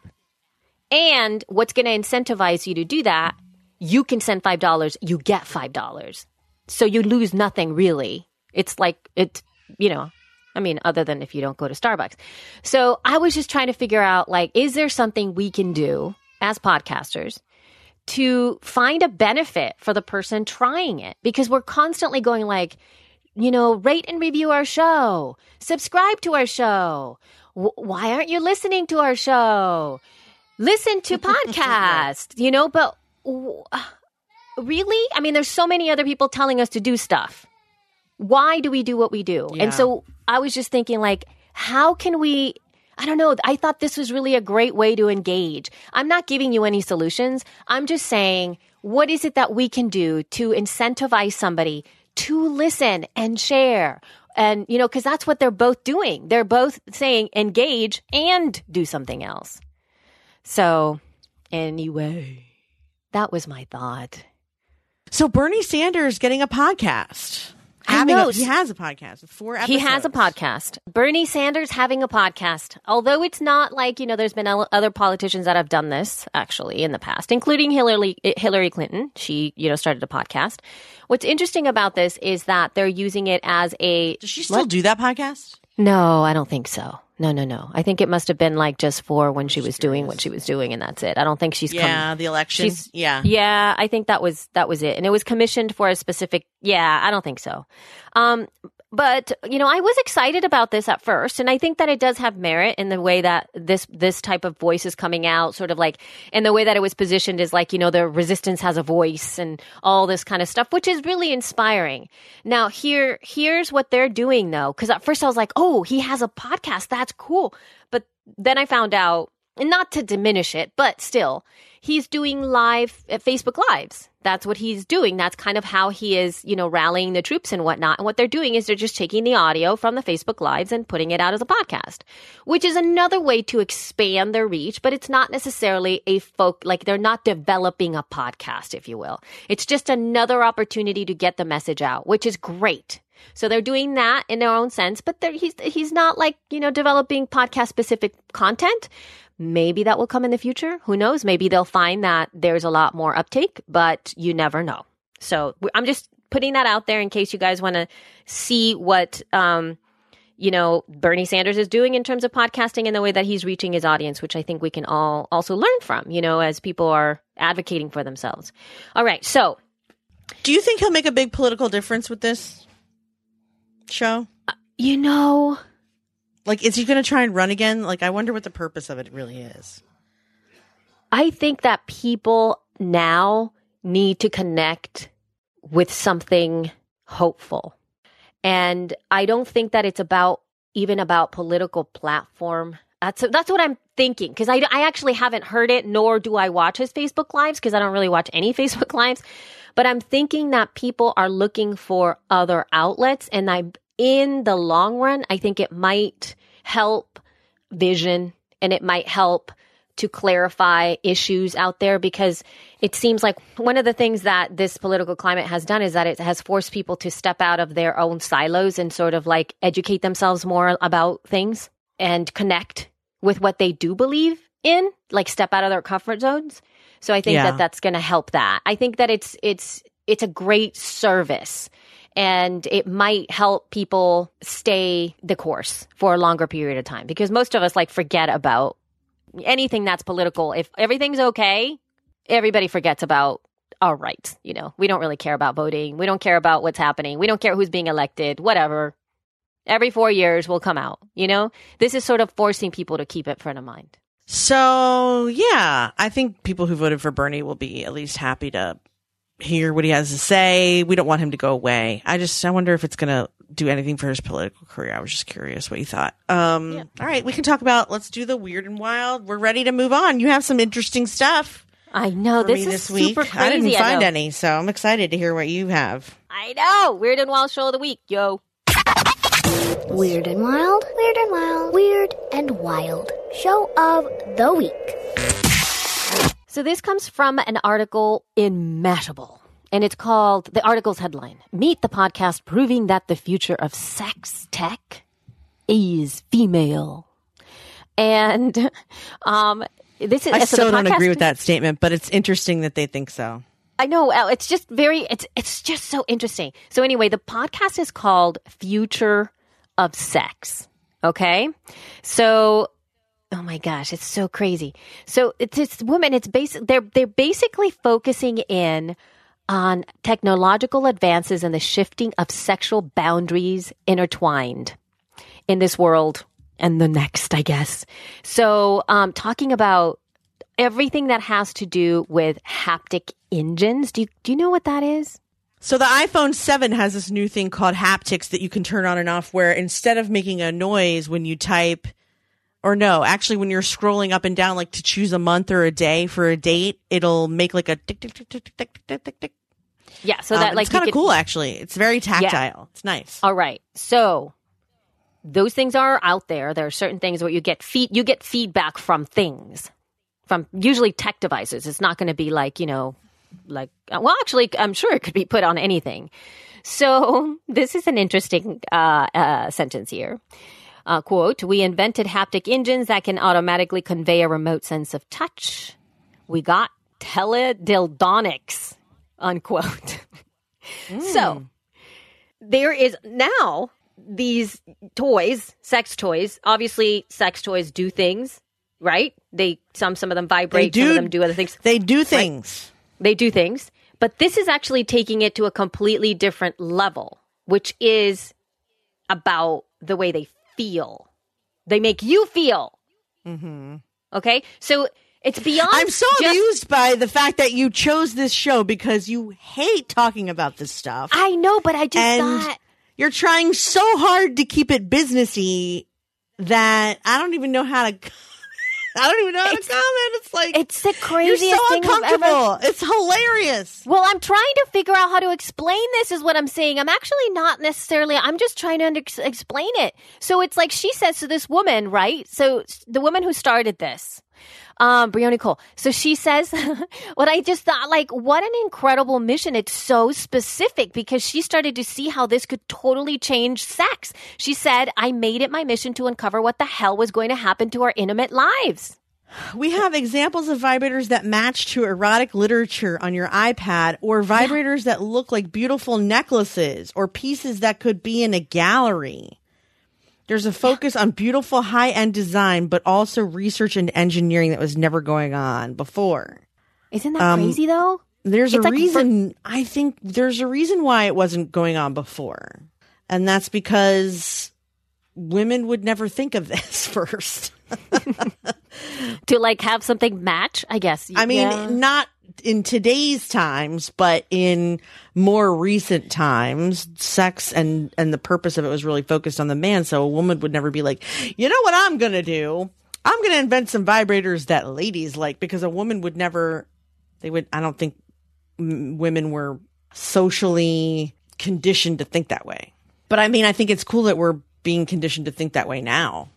And what's going to incentivize you to do that? You can send $5. You get $5. So you lose nothing, really. It's like, it, you know, I mean, other than if you don't go to Starbucks. So I was just trying to figure out, like, is there something we can do as podcasters to find a benefit for the person trying it? Because we're constantly going like, you know, rate and review our show, subscribe to our show. Why aren't you listening to our show? Listen to podcast, you know, but really? I mean, there's so many other people telling us to do stuff. Why do we do what we do? Yeah. And so I was just thinking, like, how can we, I don't know, I thought this was really a great way to engage. I'm not giving you any solutions. I'm just saying, what is it that we can do to incentivize somebody to listen and share? And, you know, because that's what they're both doing. They're both saying engage and do something else. So anyway, that was my thought. So Bernie Sanders getting a podcast. He has a podcast with 4 episodes. He has a podcast. Bernie Sanders having a podcast. Although it's not like, you know, there's been other politicians that have done this, actually, in the past, including Hillary Clinton. She, you know, started a podcast. What's interesting about this is that they're using it as a... Does she still do that podcast? No, I don't think so. No. I think it must have been like just for when she was doing what she was doing, and that's it. I don't think she's the election. Yeah, I think that was it. And it was commissioned for a specific I don't think so. But you know, I was excited about this at first, and I think that it does have merit in the way that this type of voice is coming out, sort of like, and the way that it was positioned is like, you know, the resistance has a voice and all this kind of stuff, which is really inspiring. Now here's what they're doing though, because at first I was like, oh, he has a podcast. That's cool. But then I found out, and not to diminish it, but still, he's doing live Facebook Lives. That's what he's doing. That's kind of how he is, you know, rallying the troops and whatnot. And what they're doing is they're just taking the audio from the Facebook Lives and putting it out as a podcast, which is another way to expand their reach. But it's not necessarily like they're not developing a podcast, if you will. It's just another opportunity to get the message out, which is great. So they're doing that in their own sense, but he's not like, you know, developing podcast specific content. Maybe that will come in the future. Who knows? Maybe they'll find that there's a lot more uptake, but you never know. So I'm just putting that out there in case you guys want to see what, you know, Bernie Sanders is doing in terms of podcasting and the way that he's reaching his audience, which I think we can all also learn from, you know, as people are advocating for themselves. All right. So do you think he'll make a big political difference with this show? You know... Like, is he going to try and run again? Like, I wonder what the purpose of it really is. I think that people now need to connect with something hopeful. And I don't think that it's about political platform. That's what I'm thinking, because I actually haven't heard it, nor do I watch his Facebook Lives, because I don't really watch any Facebook Lives. But I'm thinking that people are looking for other outlets, and in the long run, I think it might help vision, and it might help to clarify issues out there, because it seems like one of the things that this political climate has done is that it has forced people to step out of their own silos and sort of like educate themselves more about things and connect with what they do believe in, like step out of their comfort zones. So I think that that's going to help that. I think that it's a great service, and it might help people stay the course for a longer period of time, because most of us like forget about anything that's political. If everything's okay, everybody forgets about our rights. You know, we don't really care about voting. We don't care about what's happening. We don't care who's being elected, whatever. Every 4 years we'll come out, you know? This is sort of forcing people to keep it front of mind. So, yeah, I think people who voted for Bernie will be at least happy to hear what he has to say. We don't want him to go away. I wonder if it's going to do anything for his political career. I was just curious what you thought. All right, we can talk about, let's do the weird and wild. We're ready to move on. You have some interesting stuff. I know. This is super crazy. I didn't find any, so I'm excited to hear what you have. I know. Weird and wild show of the week, yo. Weird and wild. Weird and wild. Weird and wild show of the week. So this comes from an article in Mashable, and it's called, the article's headline, Meet the Podcast Proving That the Future of Sex Tech is Female. And this is... I still don't agree with that statement, but it's interesting that they think so. I know. It's just it's just so interesting. So anyway, the podcast is called Future of Sex. Okay? So... Oh my gosh, it's so crazy. So it's this woman, they're basically focusing in on technological advances and the shifting of sexual boundaries intertwined in this world and the next, I guess. So talking about everything that has to do with haptic engines. Do you know what that is? So the iPhone 7 has this new thing called haptics that you can turn on and off, where instead of making a noise when you type... Or no, actually, when you're scrolling up and down, like to choose a month or a day for a date, it'll make like a tick, tick, tick, tick, tick, tick, tick, tick, tick. Yeah, so that like... It's kind of cool, actually. It's very tactile. Yeah. It's nice. All right. So those things are out there. There are certain things where you get feedback from things, from usually tech devices. It's not going to be like, you know, like... Well, actually, I'm sure it could be put on anything. So this is an interesting sentence here. Quote, we invented haptic engines that can automatically convey a remote sense of touch. We got teledildonics, unquote. Mm. So there is now these toys, sex toys. Obviously, sex toys do things, right? Some of them vibrate, some of them do other things. They do things. Right? They do things. But this is actually taking it to a completely different level, which is about the way they feel. They make you feel. Mm-hmm. Okay? So it's beyond... I'm so amused by the fact that you chose this show because you hate talking about this stuff. I know, but I just thought... You're trying so hard to keep it businessy that I don't even know how to... I don't even know how to comment. It's like... It's the craziest thing You're so uncomfortable. It's hilarious. Well, I'm trying to figure out how to explain this is what I'm saying. I'm actually not necessarily... I'm just trying to explain it. So it's like she says to this woman, right? So the woman who started this, Brioni Cole. So she says what I just thought, like, what an incredible mission. It's so specific because she started to see how this could totally change sex. She said, I made it my mission to uncover what the hell was going to happen to our intimate lives. We have examples of vibrators that match to erotic literature on your iPad, or vibrators that look like beautiful necklaces or pieces that could be in a gallery. There's a focus on beautiful high-end design, but also research and engineering that was never going on before. Isn't that crazy, though? There's a reason why it wasn't going on before. And that's because women would never think of this first. To, like, have something match, I guess. I mean, not in today's times, but in more recent times, sex and the purpose of it was really focused on the man. So a woman would never be like, you know what I'm going to do? I'm going to invent some vibrators that ladies like, because a woman would never, I don't think women were socially conditioned to think that way. But I mean, I think it's cool that we're being conditioned to think that way now.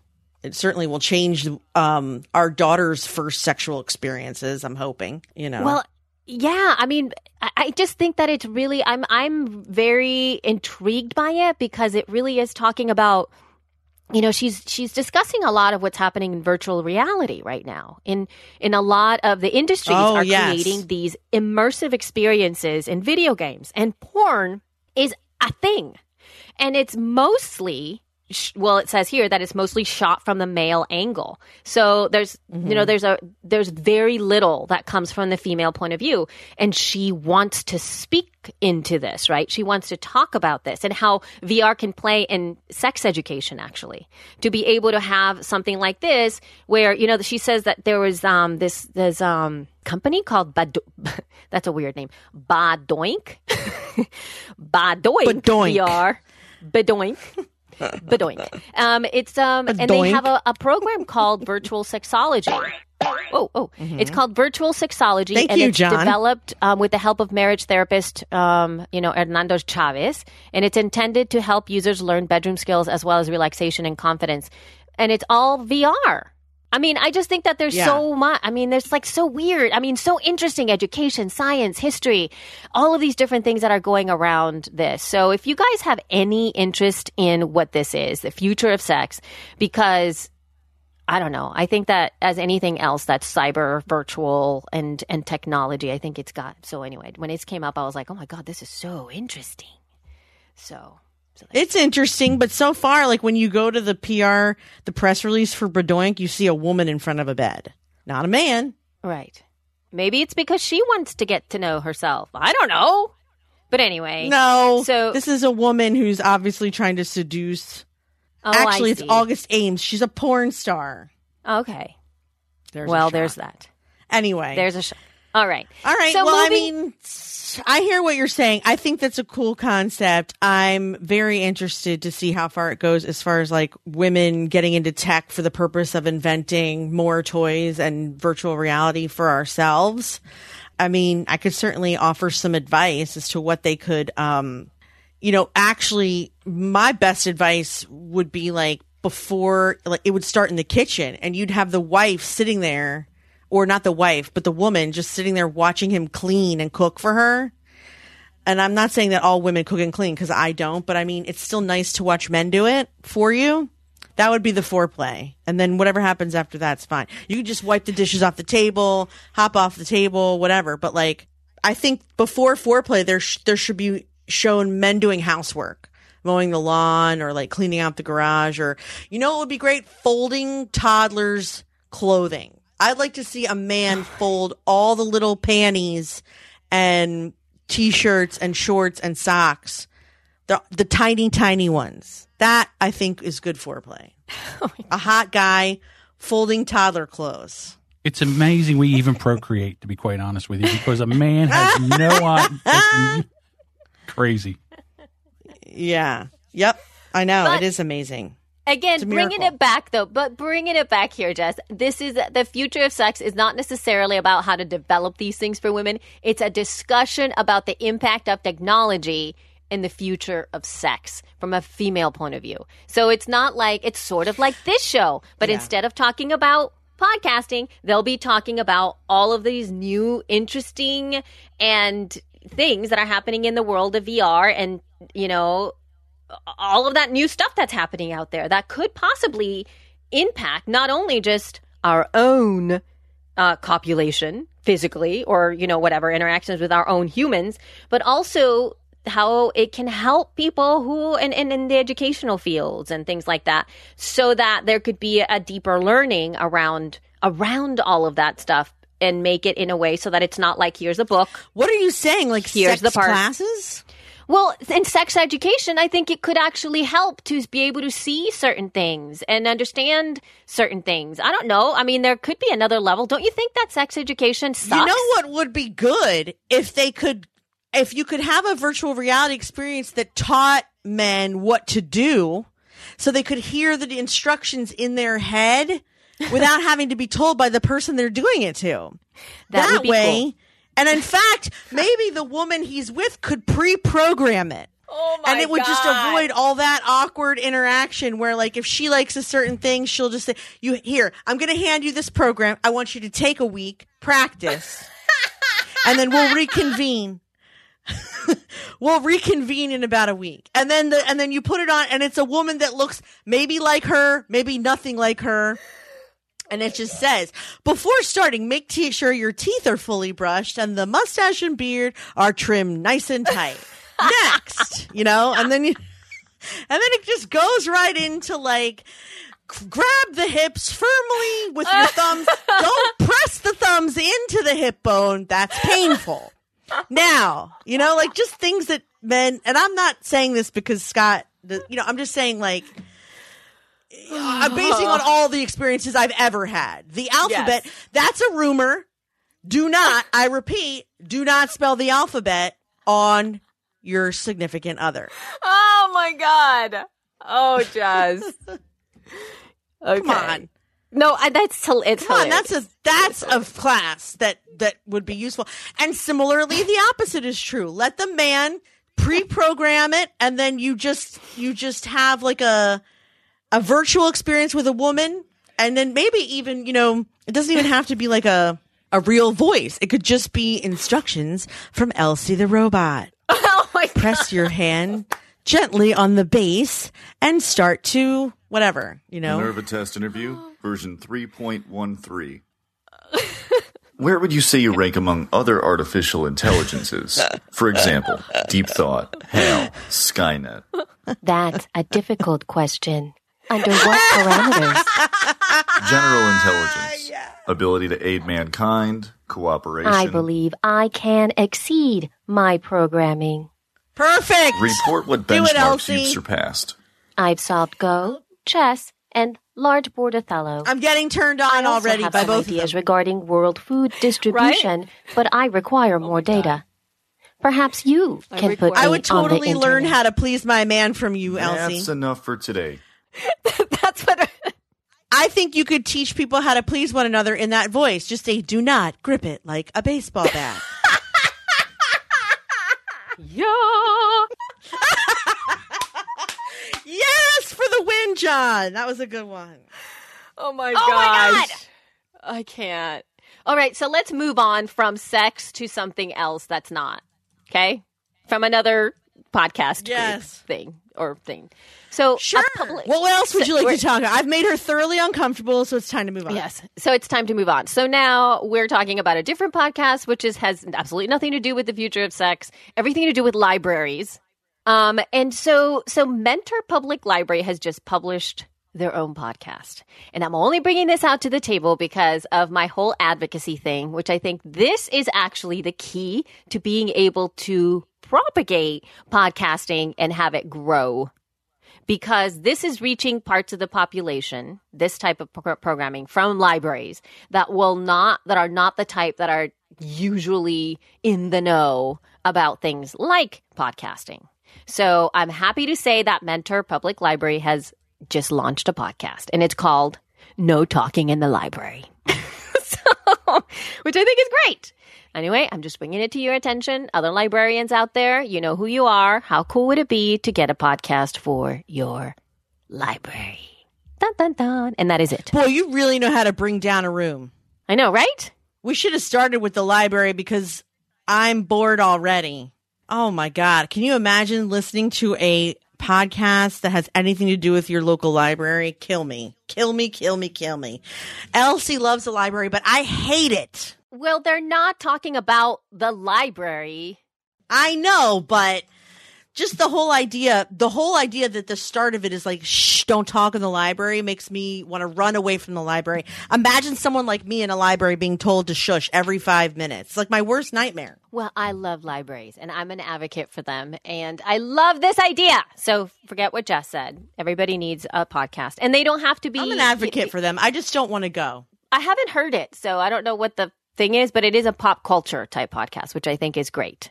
It certainly will change our daughter's first sexual experiences, I'm hoping, you know. Well, yeah, I mean, I just think that it's really, I'm very intrigued by it because it really is talking about, you know, she's discussing a lot of what's happening in virtual reality right now. In a lot of the industries are creating these immersive experiences in video games, and porn is a thing. And it's mostly, well, it says here that it's mostly shot from the male angle. So there's, you know, there's very little that comes from the female point of view. And she wants to speak into this, right? She wants to talk about this and how VR can play in sex education, actually, to be able to have something like this where, you know, she says that there was this company called Badoink. That's a weird name. Badoink. VR. Badoink. Badoink. And they have a program called Virtual Sexology. It's called Virtual Sexology. It's developed with the help of marriage therapist, Hernando Chavez, and it's intended to help users learn bedroom skills as well as relaxation and confidence. And it's all VR. I mean, I just think that there's so much. I mean, there's like so weird. I mean, so interesting education, science, history, all of these different things that are going around this. So if you guys have any interest in what this is, the future of sex, because I don't know, I think that as anything else that's cyber, virtual, and technology, I think it's got. So anyway, when it came up, I was like, oh my God, this is so interesting. So it's interesting, but so far, like when you go to the PR, the press release for Badoink, you see a woman in front of a bed, not a man. Right. Maybe it's because she wants to get to know herself. I don't know. But anyway. No. So this is a woman who's obviously trying to seduce. Oh, actually, it's August Ames. She's a porn star. Okay. There's that. Anyway. There's a shock. All right. So well, I hear what you're saying. I think that's a cool concept. I'm very interested to see how far it goes as far as like women getting into tech for the purpose of inventing more toys and virtual reality for ourselves. I mean, I could certainly offer some advice as to what they could, actually my best advice would be like before, like it would start in the kitchen and you'd have the wife sitting there. Or not the wife, but the woman just sitting there watching him clean and cook for her. And I'm not saying that all women cook and clean because I don't. But I mean, it's still nice to watch men do it for you. That would be the foreplay. And then whatever happens after that's fine. You can just wipe the dishes off the table, hop off the table, whatever. But like, I think before foreplay, there should be shown men doing housework. Mowing the lawn or like cleaning out the garage or, you know, it would be great folding toddlers' clothing. I'd like to see a man fold all the little panties and T-shirts and shorts and socks, the tiny, tiny ones. That, I think, is good foreplay. A hot guy folding toddler clothes. It's amazing we even procreate, to be quite honest with you, because a man has no idea. Crazy. Yeah. Yep. I know. It is amazing. Again, bringing it back, though, but bringing it back here, Jess, this is the future of sex is not necessarily about how to develop these things for women. It's a discussion about the impact of technology in the future of sex from a female point of view. So it's not like it's sort of like this show, but instead of talking about podcasting, they'll be talking about all of these new, interesting and things that are happening in the world of VR and, you know, all of that new stuff that's happening out there that could possibly impact not only just our own copulation physically or, you know, whatever interactions with our own humans, but also how it can help people who and in the educational fields and things like that so that there could be a deeper learning around all of that stuff and make it in a way so that it's not like here's a book. What are you saying? Like here's the part. Classes? Well, in sex education, I think it could actually help to be able to see certain things and understand certain things. I don't know. I mean, there could be another level. Don't you think that sex education sucks? You know what would be good if you could have a virtual reality experience that taught men what to do so they could hear the instructions in their head without having to be told by the person they're doing it to. That would be way. Cool. And in fact, maybe the woman he's with could pre-program it. Oh my God. And it would just avoid all that awkward interaction where, like, if she likes a certain thing, she'll just say, "You here, I'm going to hand you this program. I want you to take a week, practice, and then we'll reconvene." We'll reconvene in about a week. And then you put it on, and it's a woman that looks maybe like her, maybe nothing like her. And it just says, before starting, make sure your teeth are fully brushed and the mustache and beard are trimmed nice and tight. Next, you know, and then it just goes right into, like, grab the hips firmly with your thumbs. Don't press the thumbs into the hip bone. That's painful. Now, you know, like, just things that men, and I'm not saying this because Scott, you know, I'm just saying, like, I'm basing on all the experiences I've ever had. The alphabet, yes. That's a rumor. Do not, I repeat, do not spell the alphabet on your significant other. Oh my God. Oh, Jazz. Okay. Come on. No, it's hilarious. That's a class that would be useful. And similarly, the opposite is true. Let the man pre-program it, and then you just have, like, a virtual experience with a woman, and then maybe even, you know, it doesn't even have to be like a real voice. It could just be instructions from Elsie the robot. Oh my God. Press your hand gently on the base and start to whatever, you know. Minerva test interview. Version 3.13. Where would you say you rank among other artificial intelligences? For example, Deep Thought, HAL, Skynet. That's a difficult question. Under what parameters? General intelligence. Yeah. Ability to aid mankind. Cooperation. I believe I can exceed my programming. Perfect. Report what benchmarks you've surpassed. I've solved Go, chess, and large board Othello. I'm getting turned on already by both ideas regarding world food distribution, right? But I require more data. Perhaps you can put me on the internet. I would totally learn how to please my man from you, Elsie. That's enough for today. That's what I think you could teach people how to please one another in that voice. Just say, "Do not grip it like a baseball bat." Yeah. Yes, for the win, John. That was a good one. Oh my gosh. I can't. All right, so let's move on from sex to something else that's not. Okay? From another podcast thing. So sure. Well, what else would you like to talk about? I've made her thoroughly uncomfortable, so it's time to move on. Yes. So it's time to move on. So now we're talking about a different podcast, which has absolutely nothing to do with the future of sex, everything to do with libraries. And so Mentor Public Library has just published their own podcast. And I'm only bringing this out to the table because of my whole advocacy thing, which I think this is actually the key to being able to propagate podcasting and have it grow. Because this is reaching parts of the population, this type of programming from libraries that are not the type that are usually in the know about things like podcasting. So I'm happy to say that Mentor Public Library has just launched a podcast, and it's called No Talking in the Library, which I think is great. Anyway, I'm just bringing it to your attention. Other librarians out there, you know who you are. How cool would it be to get a podcast for your library? Dun, dun, dun. And that is it. Boy, you really know how to bring down a room. I know, right? We should have started with the library because I'm bored already. Oh my God. Can you imagine listening to a podcast that has anything to do with your local library? Kill me. Kill me, kill me, kill me. Elsie loves the library, but I hate it. Well, they're not talking about the library. I know, but just the whole idea that the start of it is like, shh, don't talk in the library makes me want to run away from the library. Imagine someone like me in a library being told to shush every 5 minutes. It's like my worst nightmare. Well, I love libraries and I'm an advocate for them. And I love this idea. So forget what Jess said. Everybody needs a podcast and they don't have to be. I'm an advocate for them. I just don't want to go. I haven't heard it. So I don't know what the thing is, but it is a pop culture type podcast, which I think is great.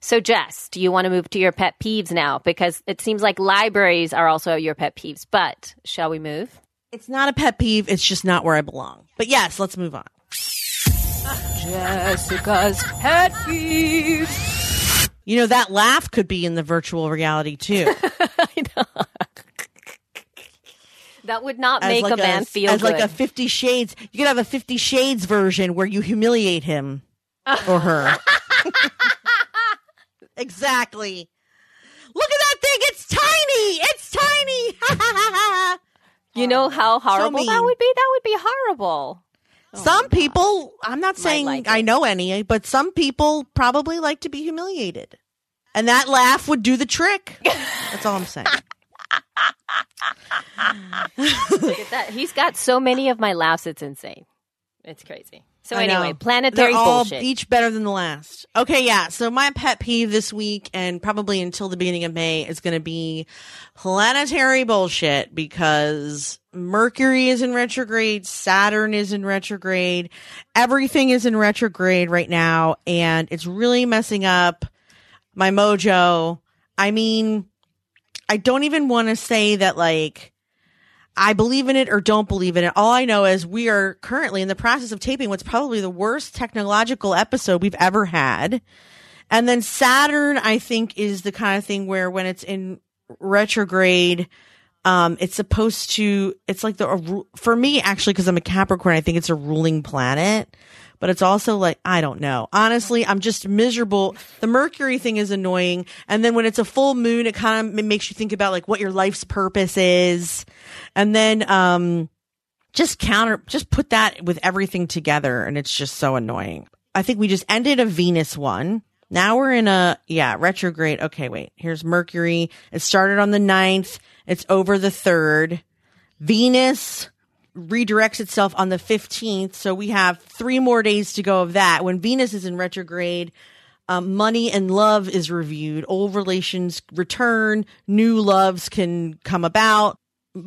So, Jess, do you want to move to your pet peeves now? Because it seems like libraries are also your pet peeves, but shall we move? It's not a pet peeve. It's just not where I belong. But yes, let's move on. Jessica's pet peeves. You know, that laugh could be in the virtual reality too. I know. That would not make like a man feel as good. Like a 50 Shades. You could have a 50 Shades version where you humiliate him or her. Exactly. Look at that thing. It's tiny. It's tiny. You know how horrible that would be? That would be horrible. Some people, I'm not saying like I know any, but some people probably like to be humiliated. And that laugh would do the trick. That's all I'm saying. Look at that. He's got so many of my laughs, it's insane. It's crazy. So anyway, planetary bullshit. They're all bullshit. Each better than the last. Okay, yeah. So my pet peeve this week and probably until the beginning of May is going to be planetary bullshit because Mercury is in retrograde, Saturn is in retrograde, everything is in retrograde right now, and it's really messing up my mojo. I mean, I don't even want to say that like I believe in it or don't believe in it. All I know is we are currently in the process of taping what's probably the worst technological episode we've ever had. And then Saturn, I think, is the kind of thing where when it's in retrograde, it's supposed to, it's like for me actually, because I'm a Capricorn, I think it's a ruling planet, but it's also like, I don't know. Honestly, I'm just miserable. The Mercury thing is annoying. And then when it's a full moon, it kind of makes you think about like what your life's purpose is. And then, just put that with everything together. And it's just so annoying. I think we just ended a Venus one. Now we're in a, retrograde. Okay, wait, here's Mercury. It started on the 9th. It's over the 3rd. Venus redirects itself on the 15th. So we have 3 more days to go of that. When Venus is in retrograde, money and love is reviewed. Old relations return. New loves can come about.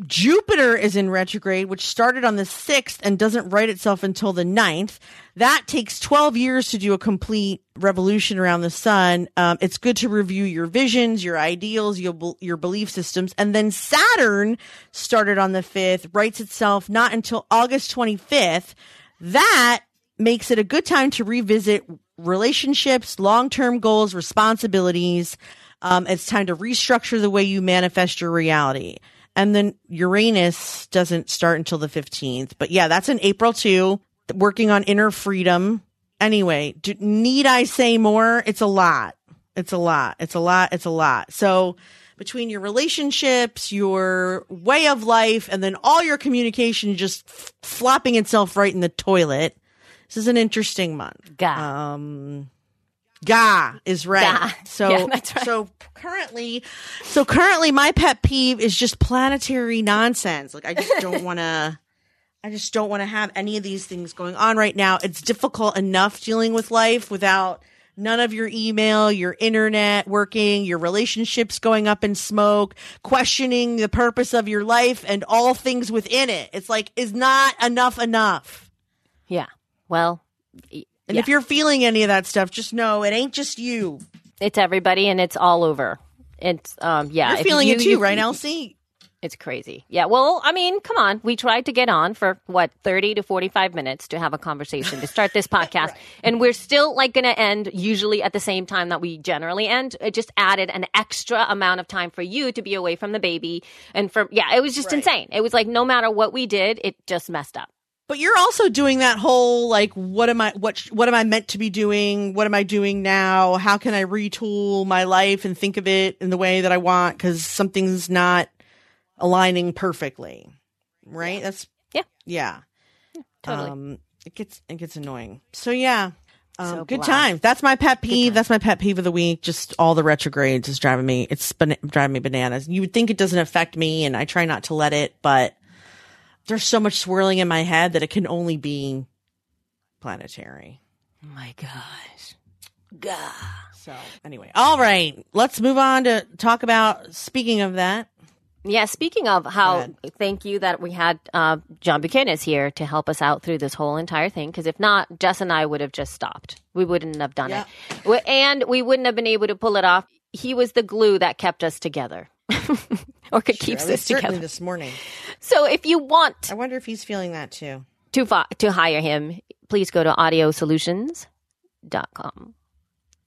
Jupiter is in retrograde, which started on the 6th and doesn't right itself until the 9th. That takes 12 years to do a complete revolution around the sun. It's good to review your visions, your ideals, your belief systems. And then Saturn started on the 5th, rights itself not until August 25th. That makes it a good time to revisit relationships, long-term goals, responsibilities. It's time to restructure the way you manifest your reality. And then Uranus doesn't start until the 15th. But yeah, that's in April too, working on inner freedom. Anyway, need I say more? It's a lot. It's a lot. It's a lot. It's a lot. So between your relationships, your way of life, and then all your communication just flopping itself right in the toilet. This is an interesting month. Ga. Ga is right. Ga. So, yeah, that's right. So currently my pet peeve is just planetary nonsense. Like I just don't want to have any of these things going on right now. It's difficult enough dealing with life without none of your email, your internet working, your relationships going up in smoke, questioning the purpose of your life and all things within it. It's like, is not enough. Yeah. Well, and if you're feeling any of that stuff, just know it ain't just you. It's everybody and it's all over. It's, yeah. You're feeling it too, right, Elsie? It's crazy. Yeah. Well, I mean, come on. We tried to get on for, 30 to 45 minutes to have a conversation to start this podcast. Right. And we're still like going to end usually at the same time that we generally end. It just added an extra amount of time for you to be away from the baby. And it was just insane. It was like no matter what we did, it just messed up. But you're also doing that whole like, what am I meant to be doing? What am I doing now? How can I retool my life and think of it in the way that I want? Because something's not aligning perfectly, right? Yeah. That's yeah, totally. It gets annoying. So yeah, good time. That's my pet peeve. That's my pet peeve of the week. Just all the retrogrades is driving me. It's driving me bananas. You would think it doesn't affect me, and I try not to let it, but. There's so much swirling in my head that it can only be planetary. My gosh. Gah. So anyway. All right. Let's move on to talk about, speaking of that. Yeah. Speaking of how, thank you that we had John Buchanan is here to help us out through this whole entire thing. Because if not, Jess and I would have just stopped. We wouldn't have done it. And we wouldn't have been able to pull it off. He was the glue that kept us together. Or could keep this together this morning. So if you want, I wonder if he's feeling that too. To hire him, please go to audiosolutions.com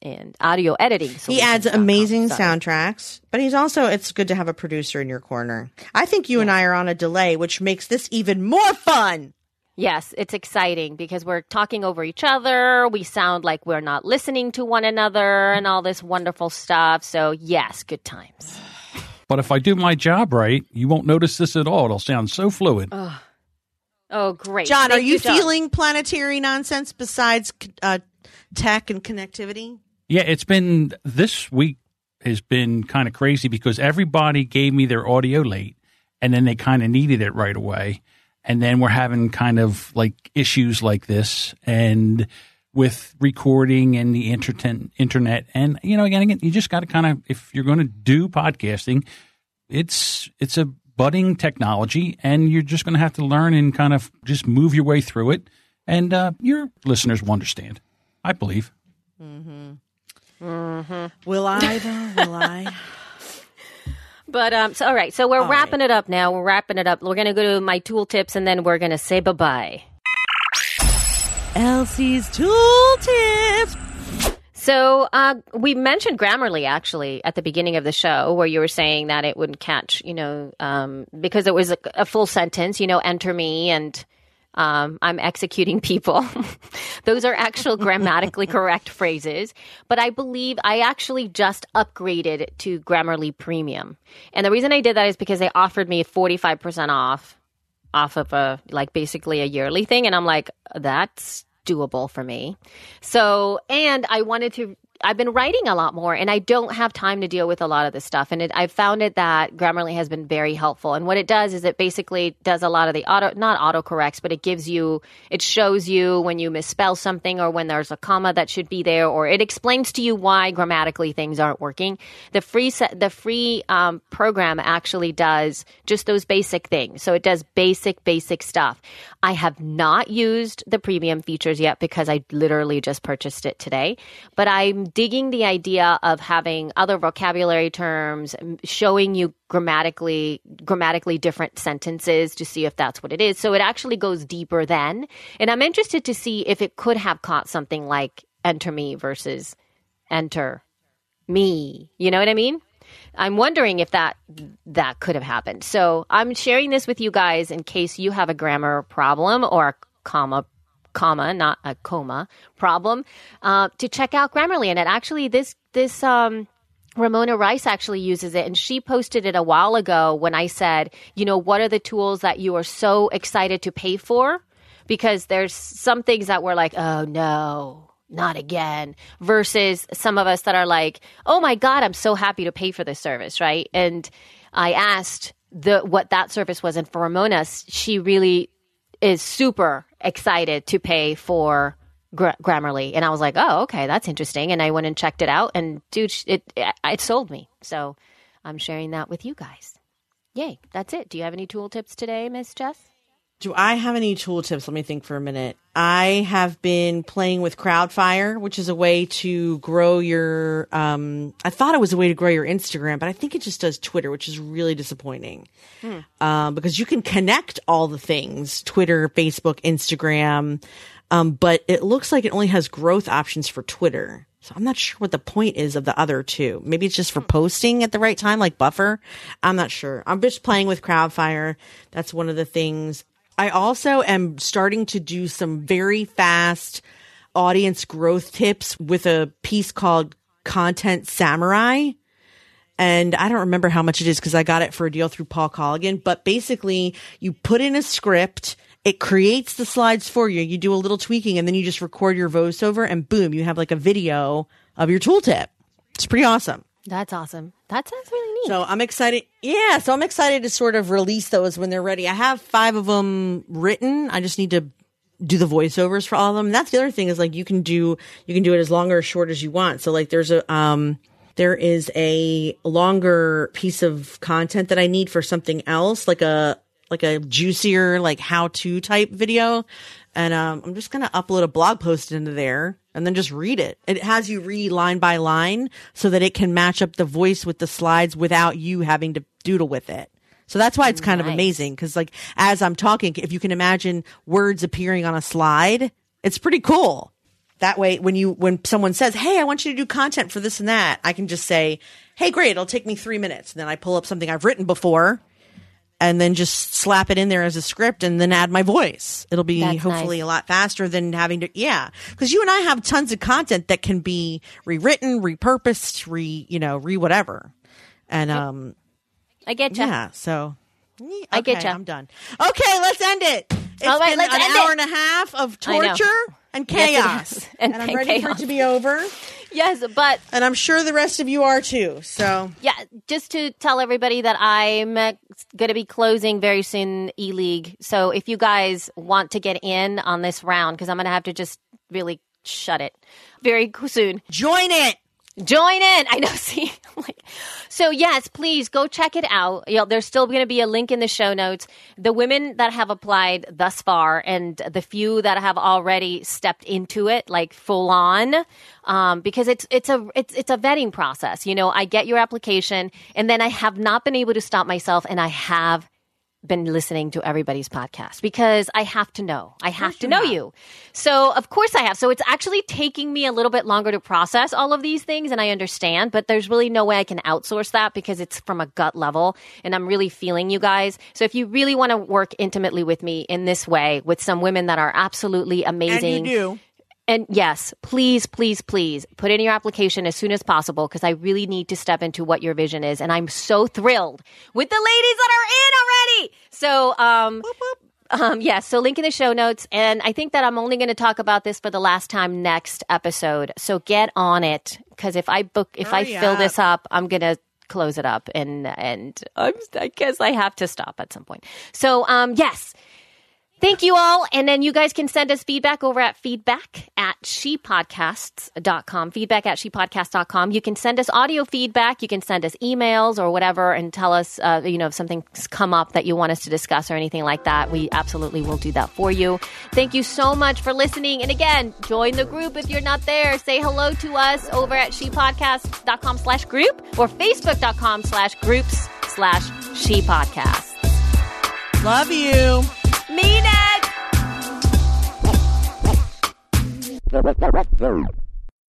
and audio editing solutions. He adds amazing soundtracks, but he's also, it's good to have a producer in your corner. I think you and I are on a delay, which makes this even more fun. Yes, it's exciting because we're talking over each other. We sound like we're not listening to one another and all this wonderful stuff. So yes, good times. But if I do my job right, you won't notice this at all. It'll sound so fluid. Ugh. Oh, great. John, are you feeling planetary nonsense besides tech and connectivity? Yeah, it's been – this week has been kind of crazy because everybody gave me their audio late and then they kind of needed it right away. And then we're having kind of like issues like this and with recording and the internet. And, you know, again, you just got to kind of – if you're going to do podcasting, it's a – budding technology, and you're just going to have to learn and kind of just move your way through it. And your listeners will understand, I believe. Mm-hmm. Mm-hmm. Will I, though? Will I? But, so, all right. So we're wrapping it up now. We're wrapping it up. We're going to go to my tool tips, and then we're going to say bye-bye. Elsie's tool tips. So we mentioned Grammarly, actually, at the beginning of the show where you were saying that it wouldn't catch, you know, because it was a full sentence, you know, enter me and I'm executing people. Those are actual grammatically correct phrases. But I believe I actually just upgraded to Grammarly Premium. And the reason I did that is because they offered me 45% off of a like basically a yearly thing. And I'm like, that's doable for me. So, and I wanted to, I've been writing a lot more and I don't have time to deal with a lot of this stuff. And I found it that Grammarly has been very helpful. And what it does is it basically does a lot of the not autocorrects, but it gives you, it shows you when you misspell something or when there's a comma that should be there, or it explains to you why grammatically things aren't working. The free program actually does just those basic things. So it does basic stuff. I have not used the premium features yet because I literally just purchased it today, but I'm digging the idea of having other vocabulary terms, showing you grammatically different sentences to see if that's what it is. So it actually goes deeper then. And I'm interested to see if it could have caught something like enter me versus enter me. You know what I mean? I'm wondering if that could have happened. So I'm sharing this with you guys in case you have a grammar problem or a comma problem, to check out Grammarly. And it actually, this Ramona Rice actually uses it, and she posted it a while ago when I said, you know, what are the tools that you are so excited to pay for? Because there's some things that we're like, oh no, not again, versus some of us that are like, oh my God, I'm so happy to pay for this service, right? And I asked what that service was, and for Ramona, she really is super excited to pay for Grammarly. And I was like, oh, okay, that's interesting. And I went and checked it out, and dude, it sold me. So I'm sharing that with you guys. Yay, that's it. Do you have any tool tips today, Miss Jess? Do I have any tool tips? Let me think for a minute. I have been playing with Crowdfire, which is a way to grow your I thought it was a way to grow your Instagram, but I think it just does Twitter, which is really disappointing. Because you can connect all the things, Twitter, Facebook, Instagram, but it looks like it only has growth options for Twitter. So I'm not sure what the point is of the other two. Maybe it's just for posting at the right time, like Buffer. I'm not sure. I'm just playing with Crowdfire. That's one of the things. I also am starting to do some very fast audience growth tips with a piece called Content Samurai. And I don't remember how much it is because I got it for a deal through Paul Colligan. But basically, you put in a script, it creates the slides for you. You do a little tweaking, and then you just record your voiceover, and boom, you have like a video of your tooltip. It's pretty awesome. That's awesome. That sounds really neat. So I'm excited. Yeah. So I'm excited to sort of release those when they're ready. I have 5 of them written. I just need to do the voiceovers for all of them. And that's the other thing is like you can do it as long or as short as you want. So like there is a longer piece of content that I need for something else, like a juicier, like how to type video. And I'm just going to upload a blog post into there and then just read it. It has you read line by line so that it can match up the voice with the slides without you having to doodle with it. So that's why it's kind of amazing because like as I'm talking, if you can imagine words appearing on a slide, it's pretty cool. That way, when someone says, hey, I want you to do content for this and that, I can just say, hey, great, it'll take me 3 minutes. And then I pull up something I've written before and then just slap it in there as a script and then add my voice. It'll be hopefully a lot faster than having to, yeah. Because you and I have tons of content that can be rewritten, repurposed, re-whatever. And I get you. Yeah, so okay, I get you. I'm done. Okay, let's end it. It's been an hour and a half of torture and chaos. Yes, and I'm ready for it to be over. Yes, but... And I'm sure the rest of you are too, so... Yeah, just to tell everybody that I'm going to be closing very soon E-League. So if you guys want to get in on this round, because I'm going to have to just really shut it very soon. Join in. I know. See, so yes, please go check it out. There's still going to be a link in the show notes. The women that have applied thus far and the few that have already stepped into it, like full on, because it's a vetting process. I get your application and then I have not been able to stop myself. And I have been listening to everybody's podcast because I have to know. I have to know you. So of course I have. So it's actually taking me a little bit longer to process all of these things, and I understand, but there's really no way I can outsource that because it's from a gut level and I'm really feeling you guys. So if you really want to work intimately with me in this way, with some women that are absolutely amazing. And you do. And yes, please, please, please put in your application as soon as possible because I really need to step into what your vision is. And I'm so thrilled with the ladies that are in already. So, so link in the show notes. And I think that I'm only going to talk about this for the last time next episode. So get on it because if I fill this up, I'm going to close it up. And I guess I have to stop at some point. So, yes. Thank you all. And then you guys can send us feedback over at feedback@shepodcasts.com. Feedback@shepodcasts.com. You can send us audio feedback. You can send us emails or whatever and tell us, if something's come up that you want us to discuss or anything like that. We absolutely will do that for you. Thank you so much for listening. And again, join the group if you're not there. Say hello to us over at shepodcasts.com/group or facebook.com/groups/shepodcasts. Love you. Mean it!